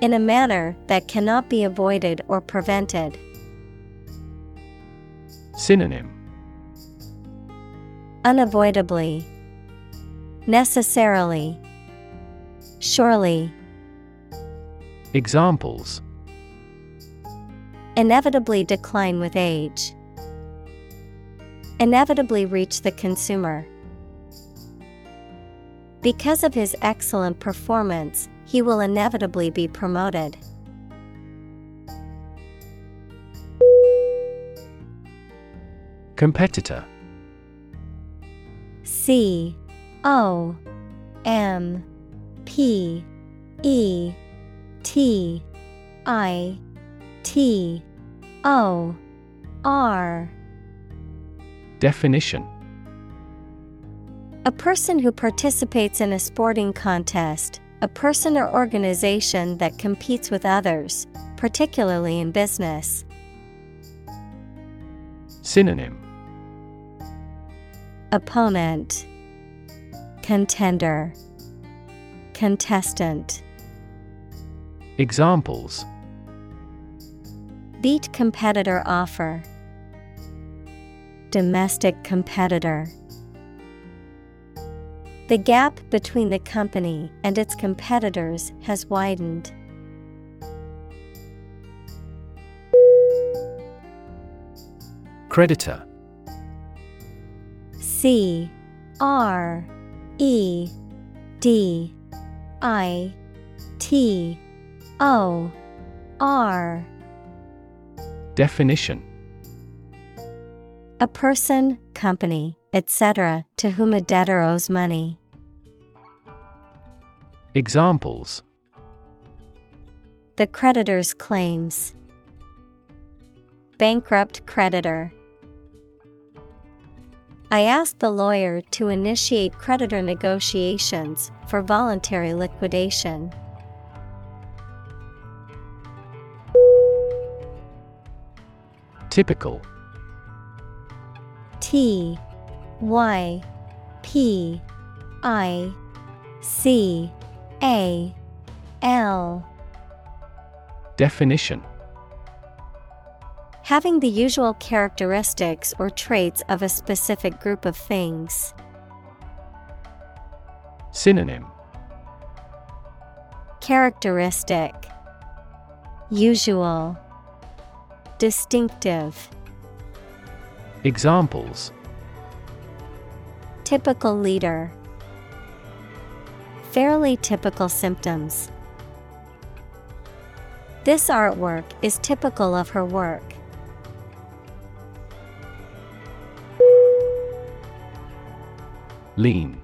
in a manner that cannot be avoided or prevented. Synonym: unavoidably, necessarily, surely. Examples: inevitably decline with age, inevitably reach the consumer. Because of his excellent performance, he will inevitably be promoted. Competitor. C O M P E T I T O R. Definition: a person who participates in a sporting contest, a person or organization that competes with others, particularly in business. Synonym: opponent, contender, contestant. Examples: beat competitor offer, domestic competitor. The gap between the company and its competitors has widened. Creditor. C R E D I T O R. Definition: a person, company, et cetera, to whom a debtor owes money. Examples: the creditor's claims, bankrupt creditor. I asked the lawyer to initiate creditor negotiations for voluntary liquidation. Typical. T Y P I C A L. Definition: having the usual characteristics or traits of a specific group of things. Synonym: characteristic, usual, distinctive. Examples: typical leader, fairly typical symptoms. This artwork is typical of her work. Lean.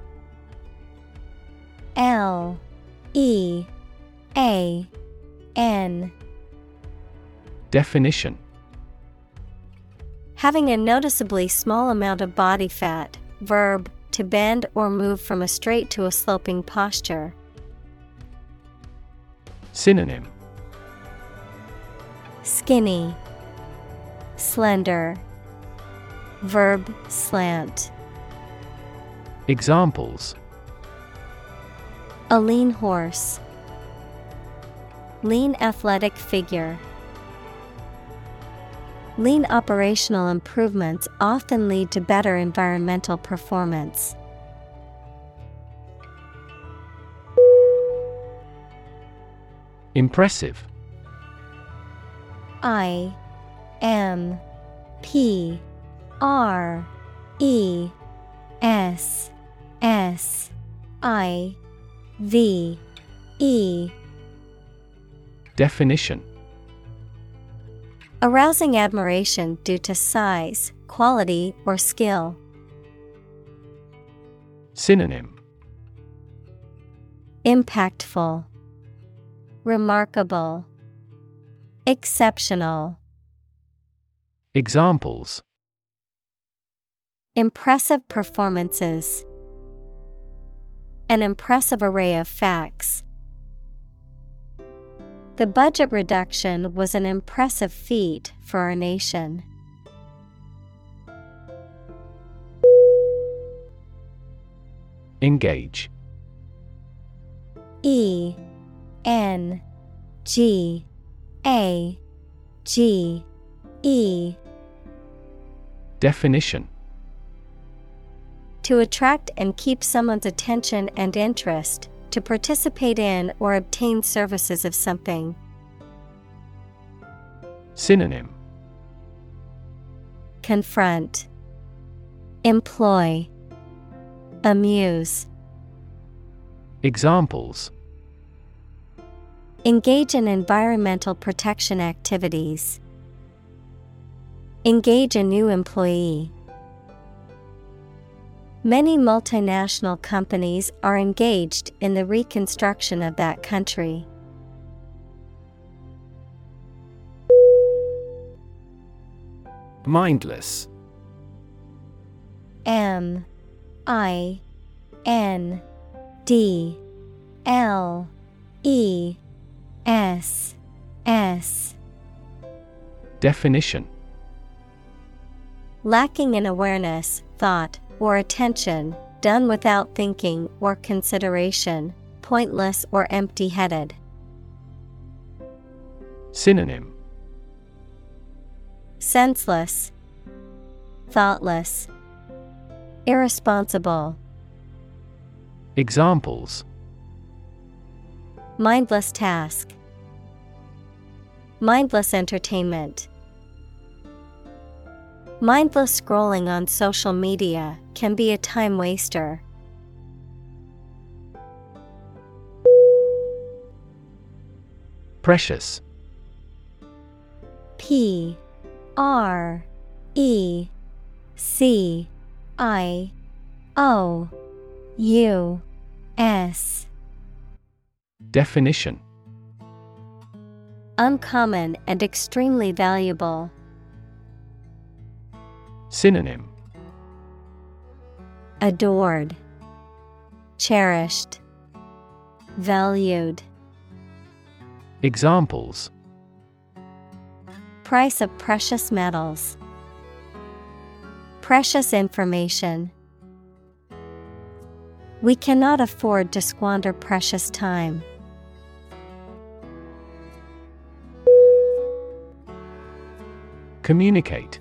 L E A N. Definition: having a noticeably small amount of body fat. Verb, to bend or move from a straight to a sloping posture. Synonym: skinny, slender. Verb, slant. Examples: a lean horse, lean athletic figure. Lean operational improvements often lead to better environmental performance. Impressive. I M P R E S S I V E. Definition: arousing admiration due to size, quality, or skill. Synonym: impactful, remarkable, exceptional. Examples: impressive performances, an impressive array of facts. The budget reduction was an impressive feat for our nation. Engage. E N G A G E. Definition: to attract and keep someone's attention and interest. To participate in or obtain services of something. Synonym: confront, employ, amuse. Examples: engage in environmental protection activities, engage a new employee. Many multinational companies are engaged in the reconstruction of that country. Mindless. M I N D L E S S. Definition: lacking in awareness, thought, or attention, done without thinking or consideration, pointless or empty-headed. Synonym: senseless, thoughtless, irresponsible. Examples: mindless task, mindless entertainment. Mindless scrolling on social media can be a time waster. Precious. P R E C I O U S. Definition: uncommon and extremely valuable. Synonym: adored, cherished, valued. Examples: price of precious metals, precious information. We cannot afford to squander precious time. Communicate.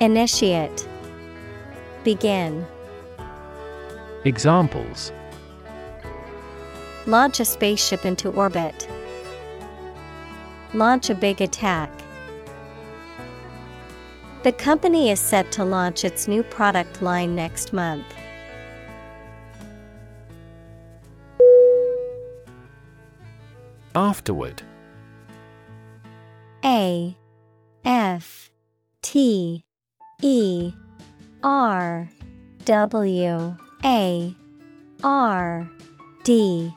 initiate, begin. Examples: launch a spaceship into orbit. Launch a big attack. The company is set to launch its new product line next month. Afterward. A F T E R W A R D.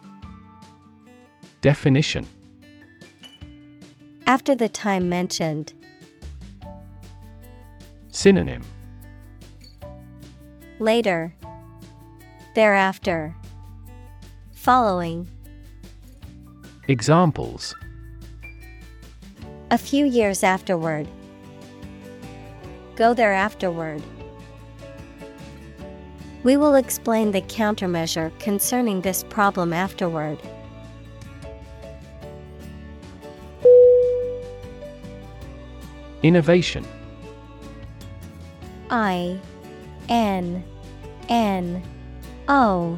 Definition: after the time mentioned. Synonym: later, thereafter, following. Examples: a few years afterward. Go there afterward. We will explain the countermeasure concerning this problem afterward. Innovation. I N N O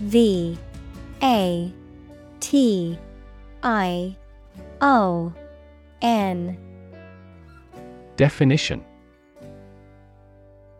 V A T I O N. Definition: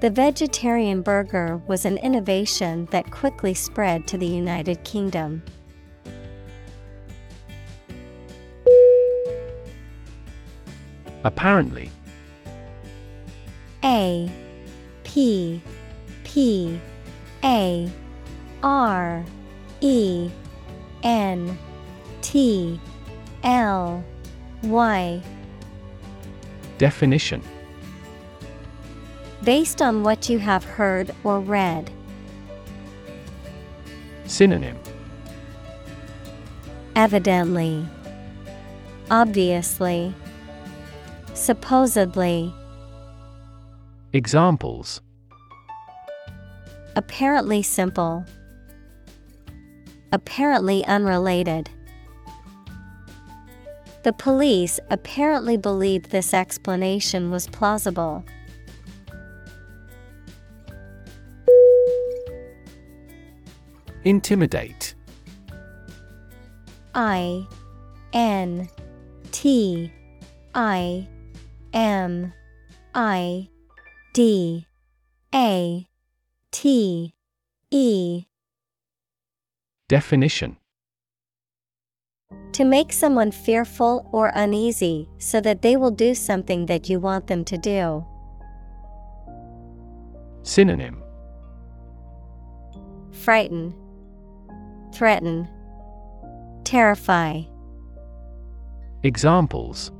The vegetarian burger was an innovation that quickly spread to the United Kingdom. Apparently. A P P A R E N T L Y. Definition: based on what you have heard or read. Synonym: evidently, obviously, supposedly. Examples: apparently simple. Apparently unrelated. The police apparently believed this explanation was plausible. Intimidate. I N T I M I D A T E. Definition: to make someone fearful or uneasy so that they will do something that you want them to do. Synonym: frighten, threaten, terrify. Examples: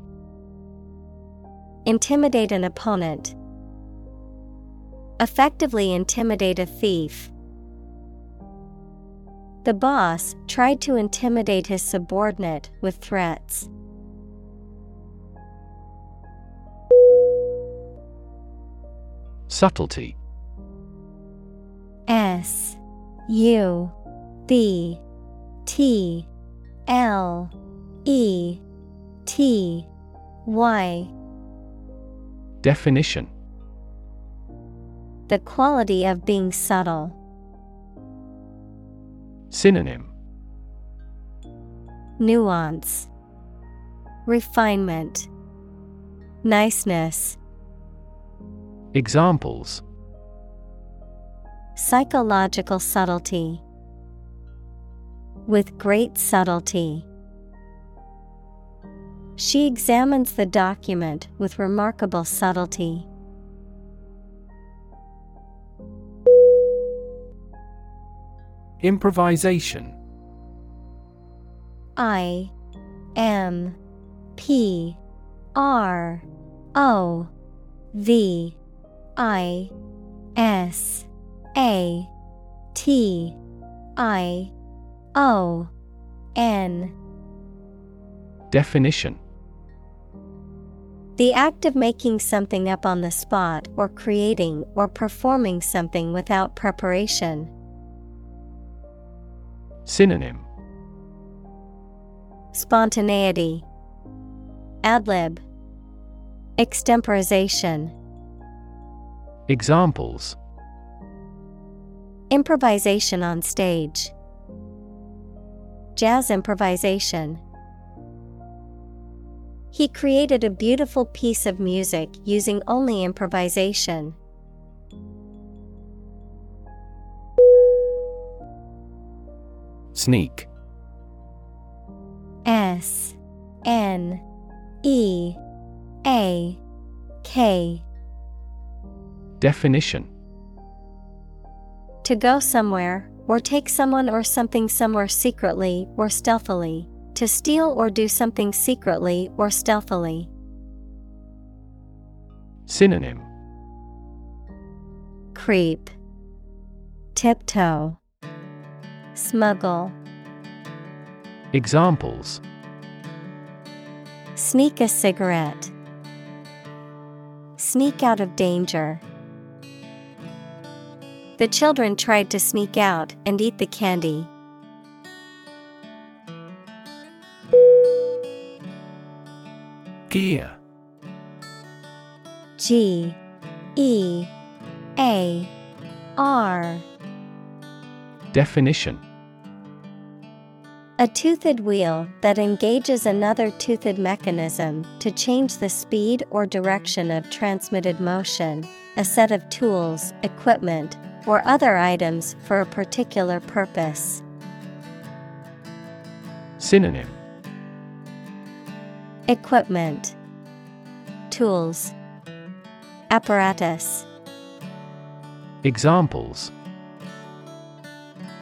intimidate an opponent. Effectively intimidate a thief. The boss tried to intimidate his subordinate with threats. Subtlety. S U B T L E T Y. Definition: the quality of being subtle. Synonym: nuance, refinement, niceness. Examples: psychological subtlety. With great subtlety. She examines the document with remarkable subtlety. Improvisation. I M P R O V I S A T I O N. Definition: the act of making something up on the spot or creating or performing something without preparation. Synonym: spontaneity, ad-lib, extemporization. Examples: improvisation on stage. Jazz improvisation. He created a beautiful piece of music using only improvisation. Sneak. S N E A K. Definition: to go somewhere, or take someone or something somewhere secretly or stealthily. To steal or do something secretly or stealthily. Synonym: creep, tiptoe, smuggle. Examples: sneak a cigarette. Sneak out of danger. The children tried to sneak out and eat the candy. Gear. G E A R. Definition: a toothed wheel that engages another toothed mechanism to change the speed or direction of transmitted motion, a set of tools, equipment, or other items for a particular purpose. Synonym: equipment, tools, apparatus. Examples: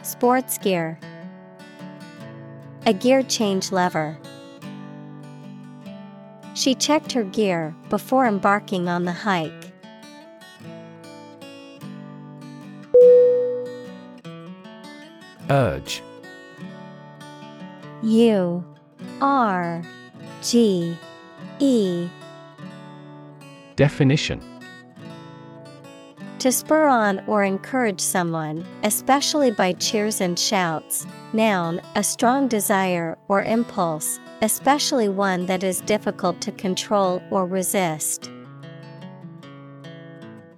sports gear, a gear change lever. She checked her gear before embarking on the hike. Urge. U R G E. Definition: to spur on or encourage someone, especially by cheers and shouts. Noun, a strong desire or impulse, especially one that is difficult to control or resist.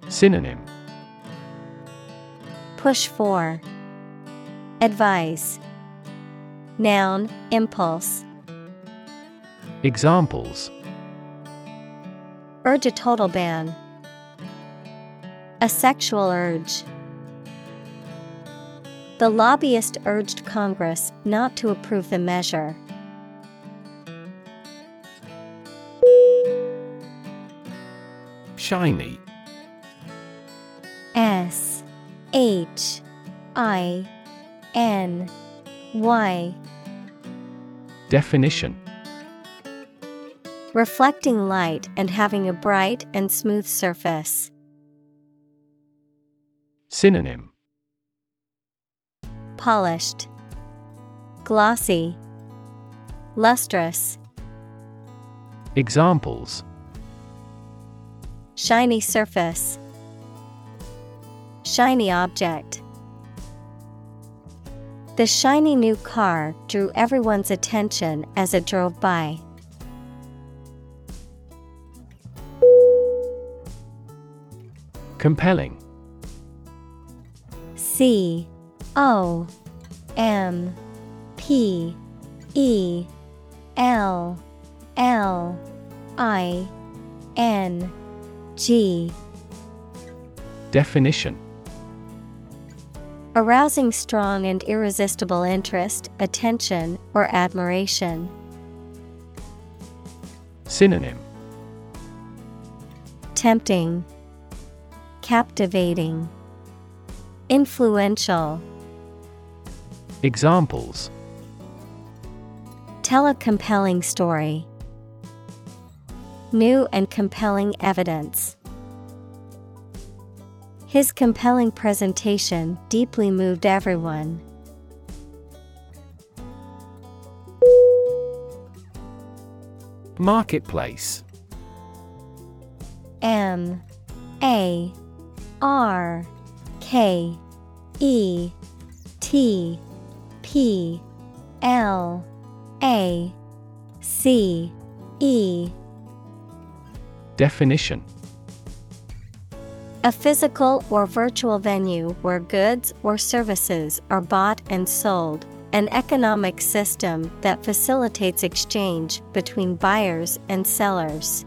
Synonym: push for, advise. Noun, impulse. Examples: urge a total ban, a sexual urge. The lobbyist urged Congress not to approve the measure. Shiny. S H I N Y. Definition: reflecting light and having a bright and smooth surface. Synonym: polished, glossy, lustrous. Examples: shiny surface, shiny object. The shiny new car drew everyone's attention as it drove by. Compelling. C O M P E L L I N G. Definition: arousing strong and irresistible interest, attention, or admiration. Synonym: tempting, captivating, influential. Examples: tell a compelling story, new and compelling evidence. His compelling presentation deeply moved everyone. Marketplace. M A R K E T P L A C E. Definition: a physical or virtual venue where goods or services are bought and sold, an economic system that facilitates exchange between buyers and sellers.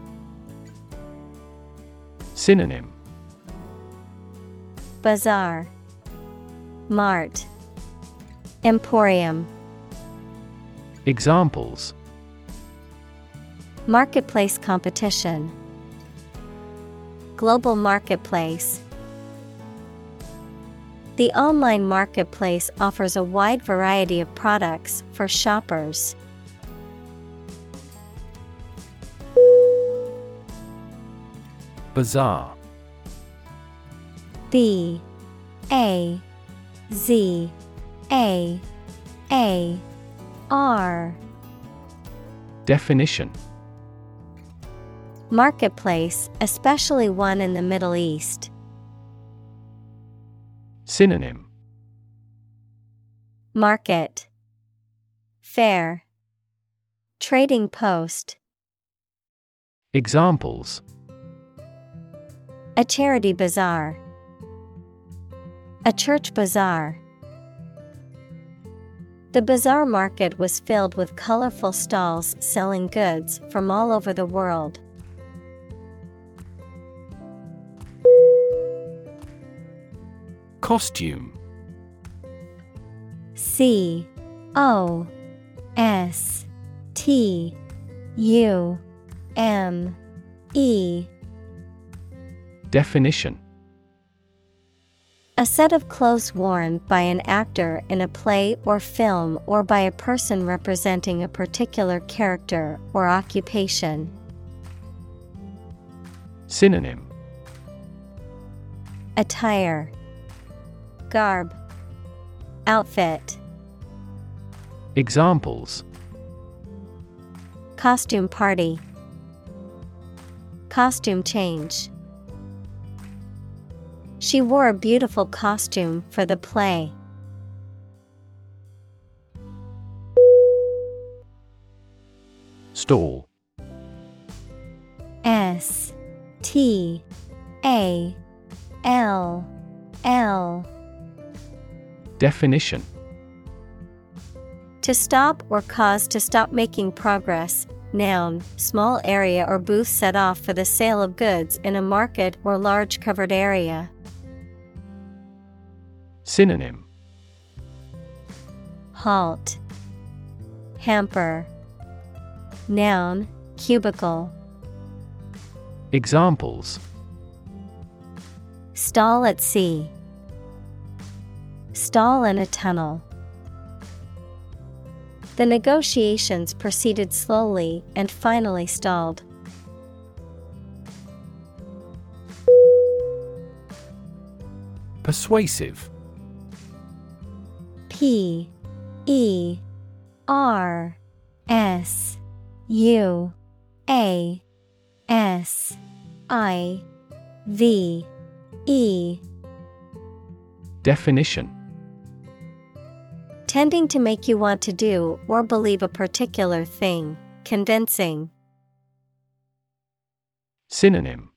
Synonym: bazaar, mart, emporium. Examples: marketplace competition, global marketplace. The online marketplace offers a wide variety of products for shoppers. Bazaar. B A Z A A R. Definition: marketplace, especially one in the Middle East. Synonym: market, fair, trading post. Examples: a charity bazaar, a church bazaar. The bazaar market was filled with colorful stalls selling goods from all over the world. Costume. C O S T U M E. Definition. A set of clothes worn by an actor in a play or film or by a person representing a particular character or occupation. Synonym. Attire, garb, outfit. Examples. Costume party. Costume change. She wore a beautiful costume for the play. Stall. S T A L L. Definition. To stop or cause to stop making progress. Noun, small area or booth set off for the sale of goods in a market or large covered area. Synonym. Halt, hamper. Noun, cubicle. Examples. Stall at sea. Stall in a tunnel. The negotiations proceeded slowly and finally stalled. Persuasive. P E R S U A S I V E. Definition. Tending to make you want to do or believe a particular thing, convincing. Synonym.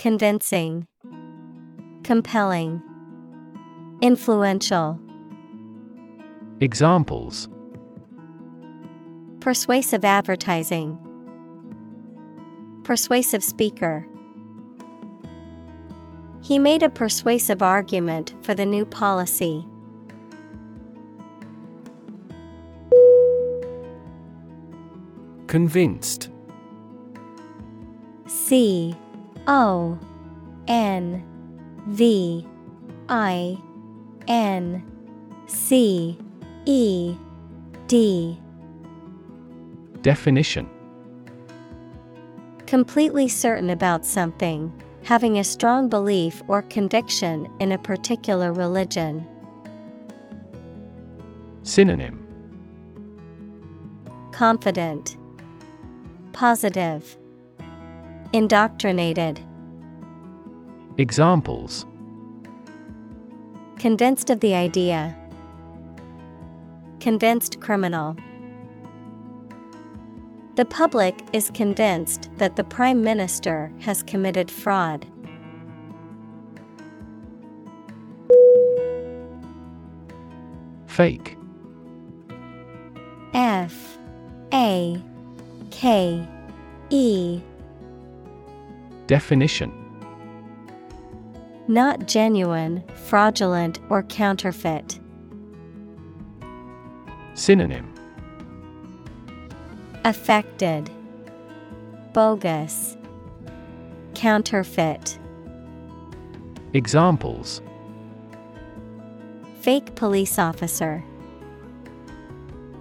Convincing, compelling, influential. Examples. Persuasive advertising. Persuasive speaker. He made a persuasive argument for the new policy. Convinced. C O N V I N C E D. Definition. Completely certain about something, having a strong belief or conviction in a particular religion. Synonym. Confident, positive, indoctrinated. Examples. Convinced of the idea. Convinced criminal. The public is convinced that the Prime Minister has committed fraud. Fake. F A K E. Definition. Not genuine, fraudulent, or counterfeit. Synonym. Affected, bogus, counterfeit. Examples. Fake police officer.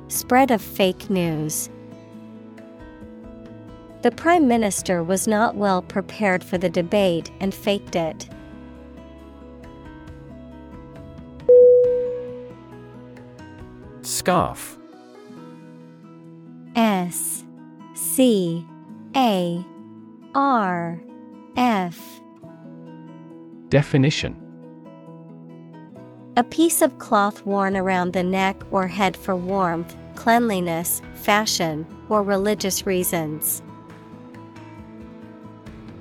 Spread of fake news. The Prime Minister was not well prepared for the debate and faked it. Scarf. S C A R F. Definition. A piece of cloth worn around the neck or head for warmth, cleanliness, fashion, or religious reasons.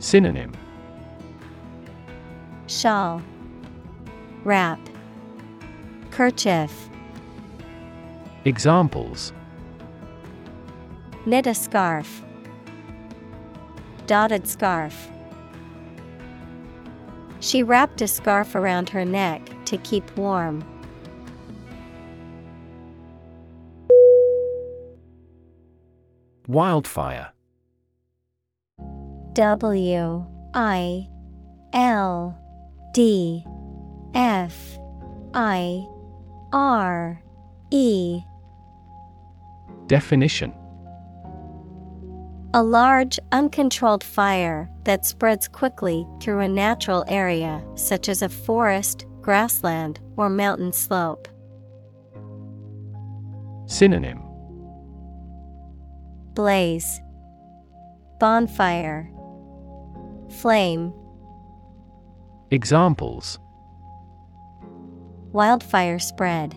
Synonym. Shawl, wrap, kerchief. Examples: knit a scarf, dotted scarf. She wrapped a scarf around her neck to keep warm. Wildfire. W I L D F I R E. Definition: a large, uncontrolled fire that spreads quickly through a natural area, such as a forest, grassland, or mountain slope. Synonym: blaze, bonfire, flame. Examples: wildfire spread.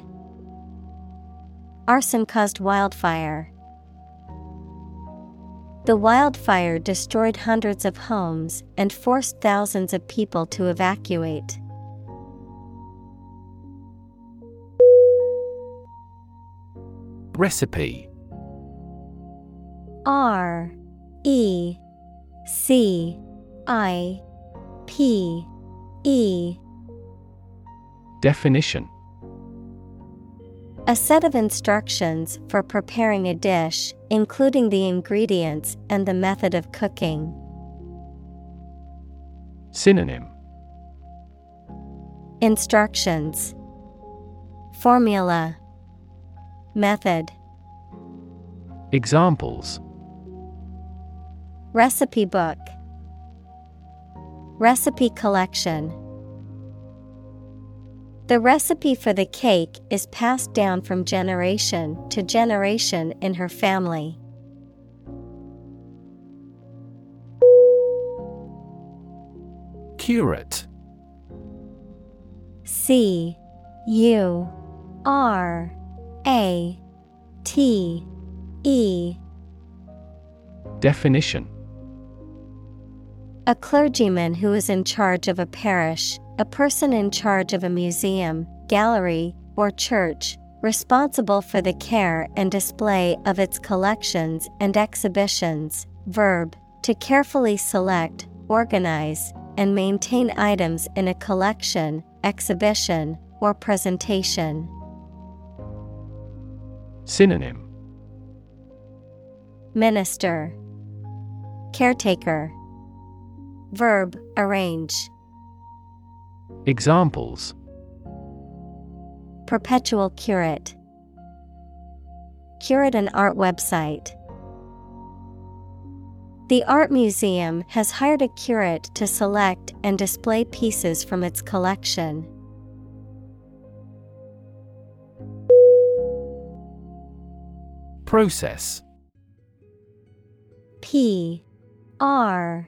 Arson caused wildfire. The wildfire destroyed hundreds of homes and forced thousands of people to evacuate. Recipe. R E C I P E. Definition: a set of instructions for preparing a dish, including the ingredients and the method of cooking. Synonym: instructions, formula, method. Examples: recipe book, recipe collection. The recipe for the cake is passed down from generation to generation in her family. Curate. C U R A T E. Definition: a clergyman who is in charge of a parish, a person in charge of a museum, gallery, or church, responsible for the care and display of its collections and exhibitions. Verb: to carefully select, organize, and maintain items in a collection, exhibition, or presentation. Synonym: minister, caretaker. Verb: arrange. Examples: perpetual curate, curate an art website. The art museum has hired a curate to select and display pieces from its collection. Process. P R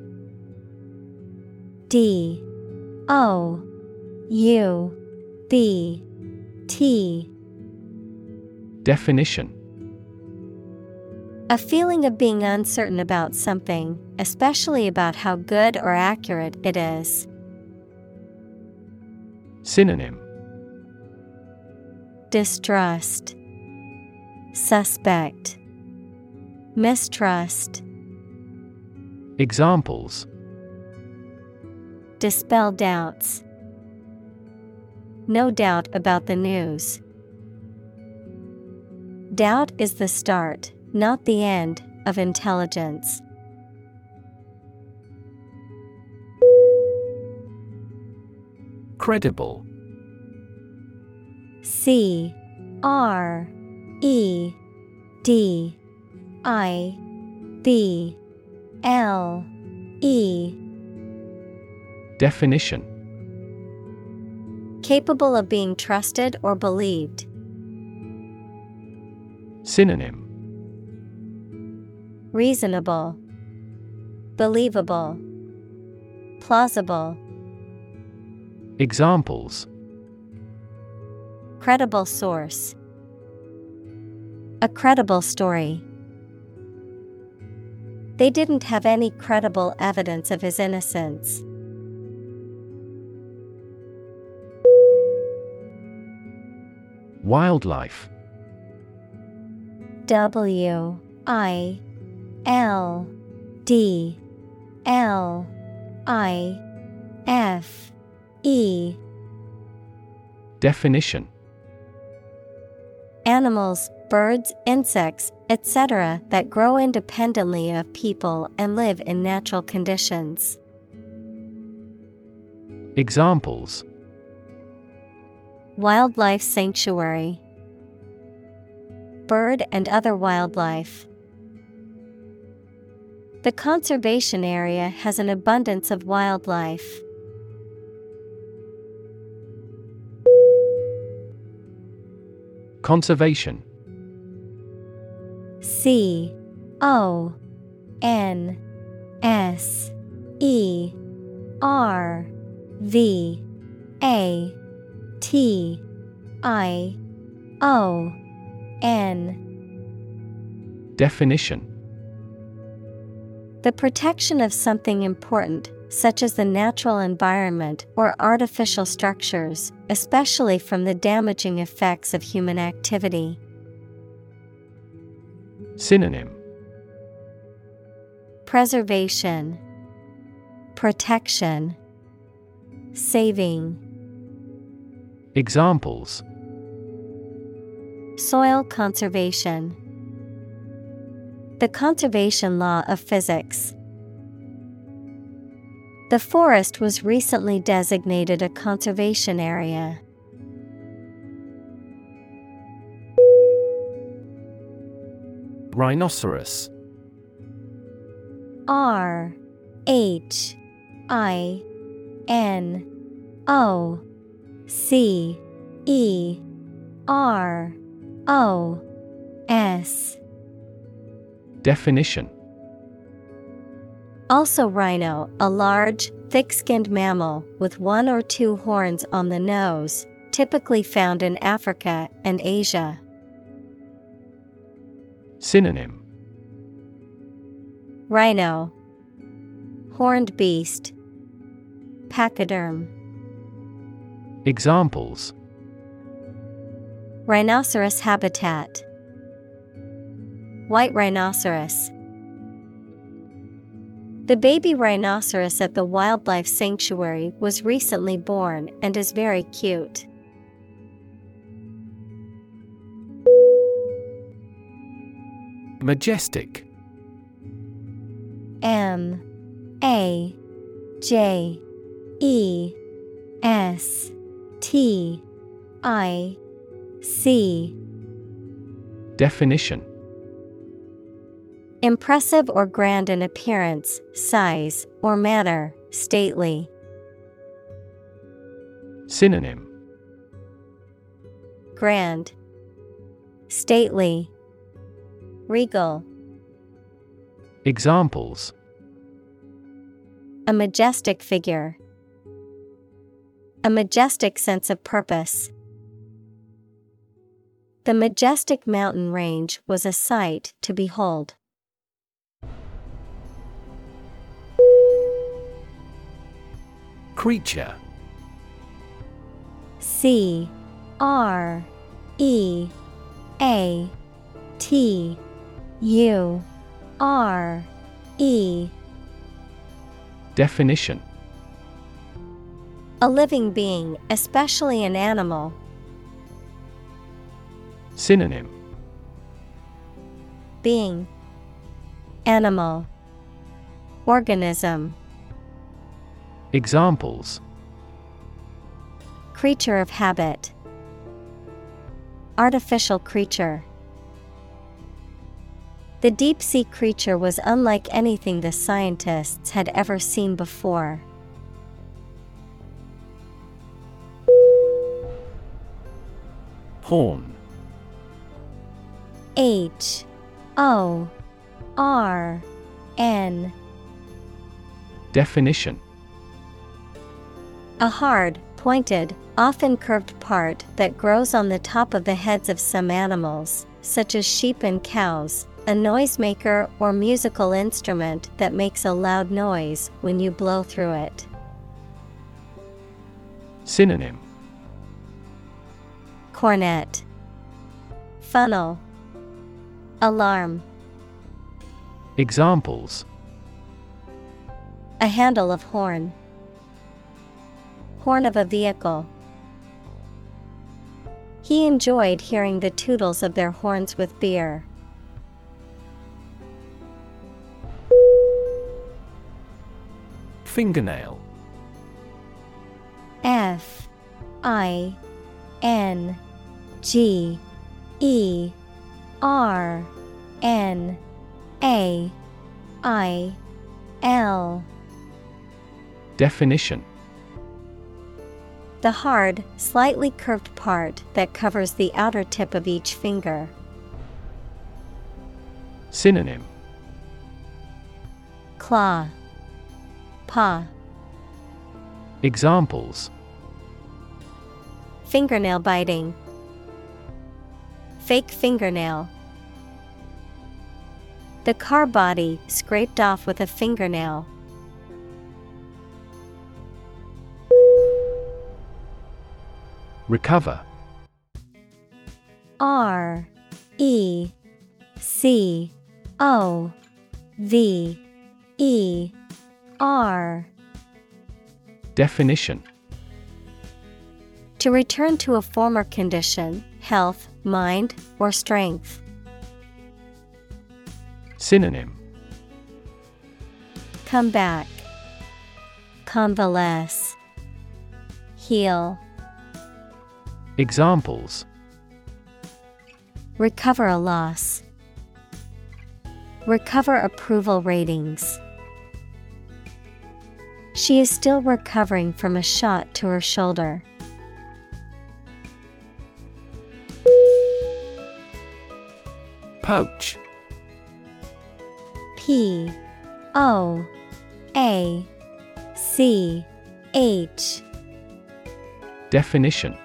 D O U B T. Definition: a feeling of being uncertain about something, especially about how good or accurate it is. Synonym: distrust, suspect, mistrust. Examples: dispel doubts, no doubt about the news. Doubt is the start, not the end, of intelligence. Credible. C R E D I B L E. Definition: capable of being trusted or believed. Synonym: reasonable, believable, plausible. Examples: credible source, a credible story. They didn't have any credible evidence of his innocence. Wildlife. W I L D L I F E. Definition: animals, birds, insects, et cetera that grow independently of people and live in natural conditions. Examples: wildlife sanctuary, bird and other wildlife. The conservation area has an abundance of wildlife. Conservation. C O N S E R V A T I O N. Definition: the protection of something important, such as the natural environment or artificial structures, especially from the damaging effects of human activity. Synonym: preservation, protection, saving. Examples: soil conservation, the conservation law of physics. The forest was recently designated a conservation area. Rhinoceros. R H I N O C E R O S. Definition: also rhino, a large, thick-skinned mammal with one or two horns on the nose, typically found in Africa and Asia. Synonym: rhino, horned beast, pachyderm. Examples: rhinoceros habitat, white rhinoceros. The baby rhinoceros at the wildlife sanctuary was recently born and is very cute. Majestic. M A J E S T I C. Definition: impressive or grand in appearance, size, or manner, stately. Synonym: grand, stately, regal. Examples: a majestic figure, a majestic sense of purpose. The majestic mountain range was a sight to behold. Creature. C R E A T U R E. Definition: a living being, especially an animal. Synonym: Being, animal, organism. Examples: creature of habit, artificial creature. The deep-sea creature was unlike anything the scientists had ever seen before. Horn. H O R N. Definition: a hard, pointed, often curved part that grows on the top of the heads of some animals, such as sheep and cows, a noisemaker or musical instrument that makes a loud noise when you blow through it. Synonym: cornet, funnel, alarm. Examples: a handle of horn, horn of a vehicle. He enjoyed hearing the tootles of their horns with beer. Fingernail. F I N G E R N A I L. Definition: the hard, slightly curved part that covers the outer tip of each finger. Synonym: claw, paw. Examples: fingernail biting, fake fingernail. The car body scraped off with a fingernail. Recover. R E C O V E R. Definition: to return to a former condition, health, mind, or strength. Synonym: come back, convalesce, heal. Examples: recover a loss, recover approval ratings. She is still recovering from a shot to her shoulder. Poach. P O A C H. Definition: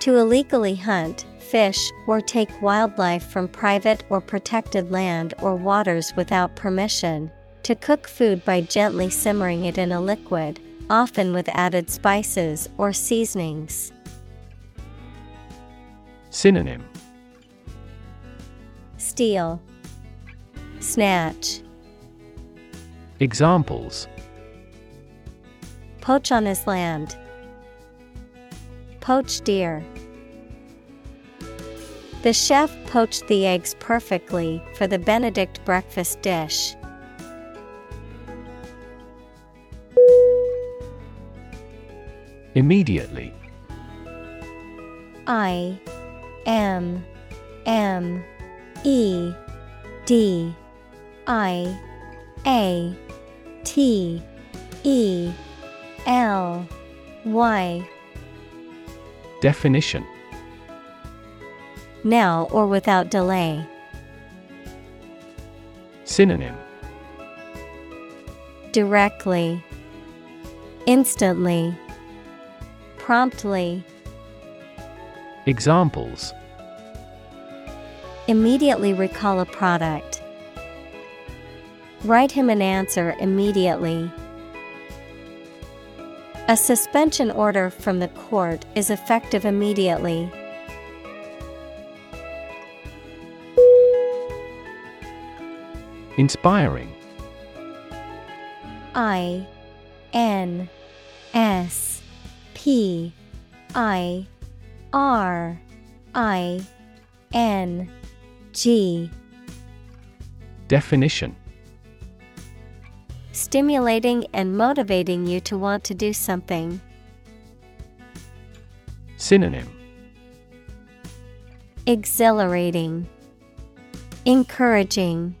to illegally hunt, fish, or take wildlife from private or protected land or waters without permission, to cook food by gently simmering it in a liquid, often with added spices or seasonings. Synonym: steal, snatch. Examples: poach on his land, poach deer. The chef poached the eggs perfectly for the Benedict breakfast dish. Immediately. I M M E D I A T E L Y. Definition: now or without delay. Synonym: directly, instantly, promptly. Examples: immediately recall a product, write him an answer immediately. A suspension order from the court is effective immediately. Inspiring. I N S P I R I N G. Definition: stimulating and motivating you to want to do something. Synonym: exhilarating, encouraging,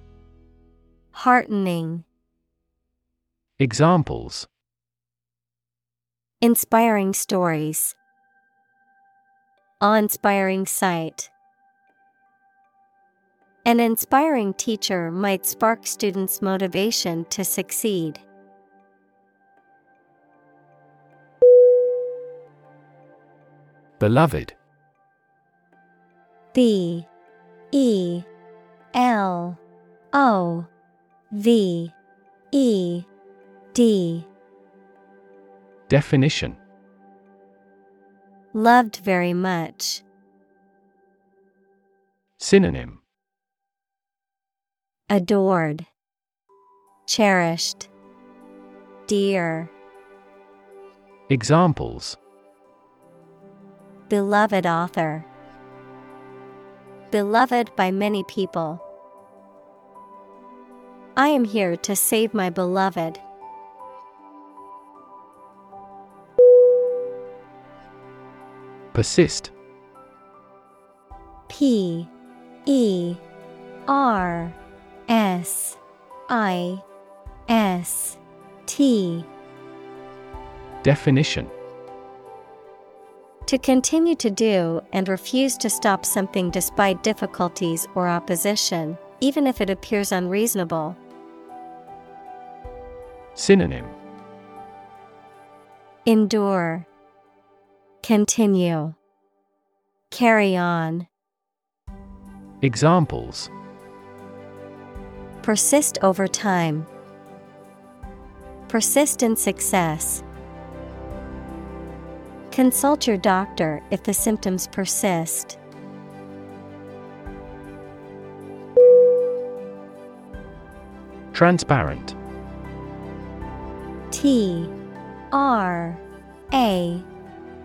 heartening. Examples: inspiring stories, awe-inspiring sight. An inspiring teacher might spark students' motivation to succeed. Beloved. B. E. L. O. V. E. D. Definition: loved very much. Synonym: adored, cherished, dear. Examples: beloved author, beloved by many people. I am here to save my beloved. Persist. P. E. R. S. I. S. T. Definition: to continue to do and refuse to stop something despite difficulties or opposition, even if it appears unreasonable. Synonym: endure, continue, carry on. Examples: persist over time, persist in success. Consult your doctor if the symptoms persist. Transparent. T. R. A.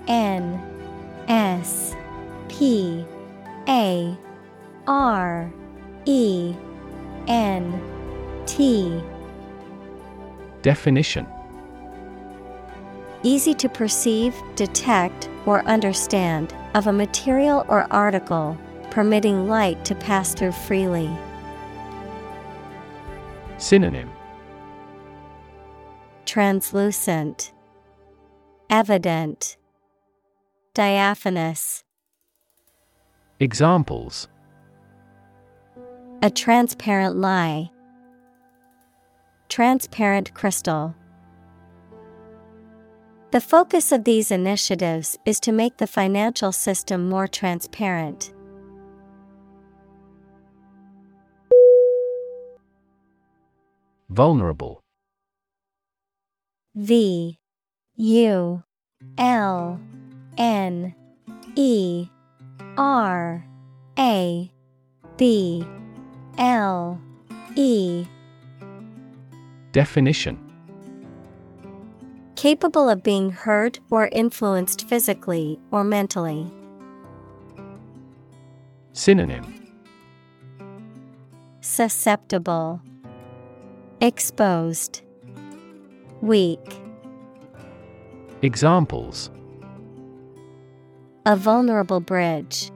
N. S. P. A. R. E. N. T. Definition: easy to perceive, detect, or understand, of a material or article, permitting light to pass through freely. Synonym: translucent, evident, diaphanous. Examples: a transparent lie, transparent crystal. The focus of these initiatives is to make the financial system more transparent. Vulnerable. V. U. L. N. E. R. A. B. L. E. Definition: capable of being hurt or influenced physically or mentally. Synonym: susceptible, exposed, weak. Examples: a vulnerable bridge,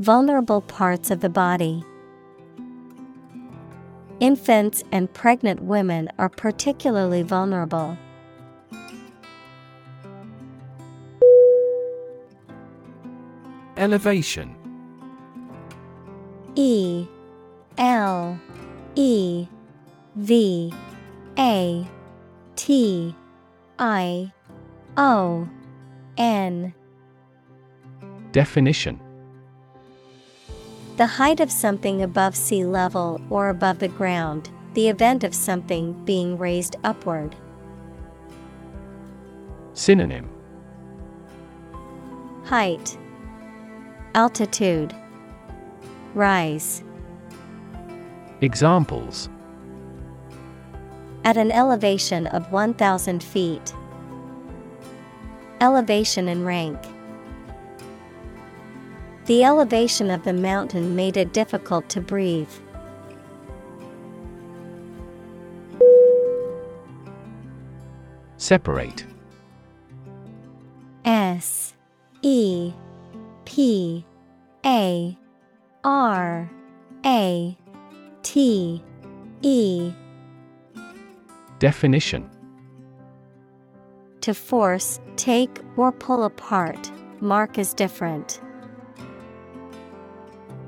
vulnerable parts of the body. Infants and pregnant women are particularly vulnerable. Elevation. E. L. E. V. A. T. I. O. N. Definition: the height of something above sea level or above the ground, the event of something being raised upward. Synonym: height, altitude, rise. Examples: at an elevation of one thousand feet. Elevation in rank. The elevation of the mountain made it difficult to breathe. Separate. S E P A R A T E. Definition. To force, take, or pull apart, mark as different.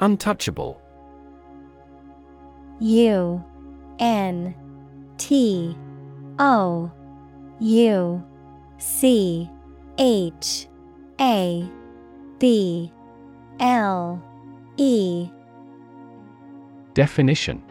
Untouchable. U N T O U C H A B L E. Definition.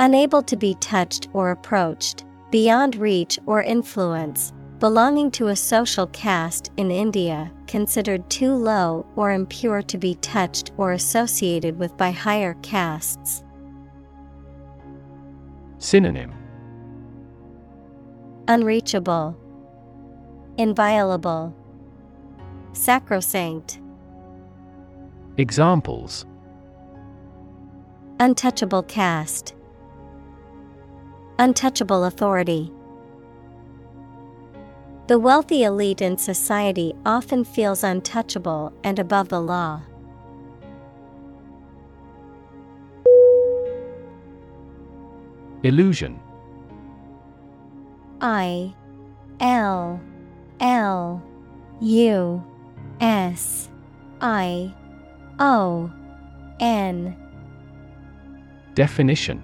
Unable to be touched or approached, beyond reach or influence, belonging to a social caste in India, considered too low or impure to be touched or associated with by higher castes. Synonym. Unreachable, inviolable, sacrosanct. Examples. Untouchable caste. Untouchable authority. The wealthy elite in society often feels untouchable and above the law. Illusion. I L L U S I O N. Definition.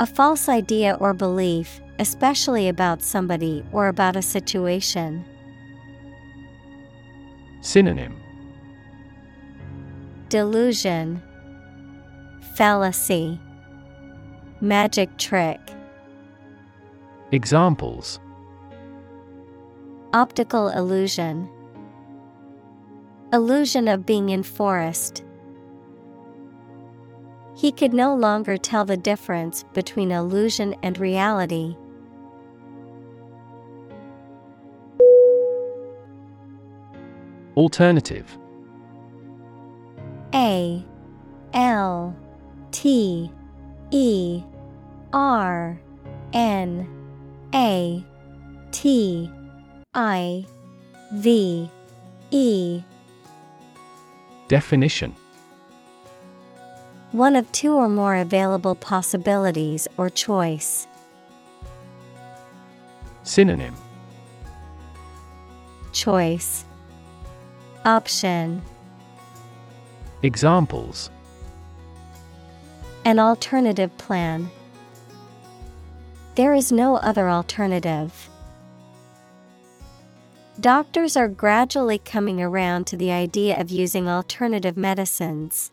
A false idea or belief, especially about somebody or about a situation. Synonym. Delusion, fallacy, magic trick. Examples. Optical illusion. Illusion of being in forest. He could no longer tell the difference between illusion and reality. Alternative. A L T E R N A T I V E. Definition. One of two or more available possibilities or choice. Synonym. Choice, option. Examples. An alternative plan. There is no other alternative. Doctors are gradually coming around to the idea of using alternative medicines.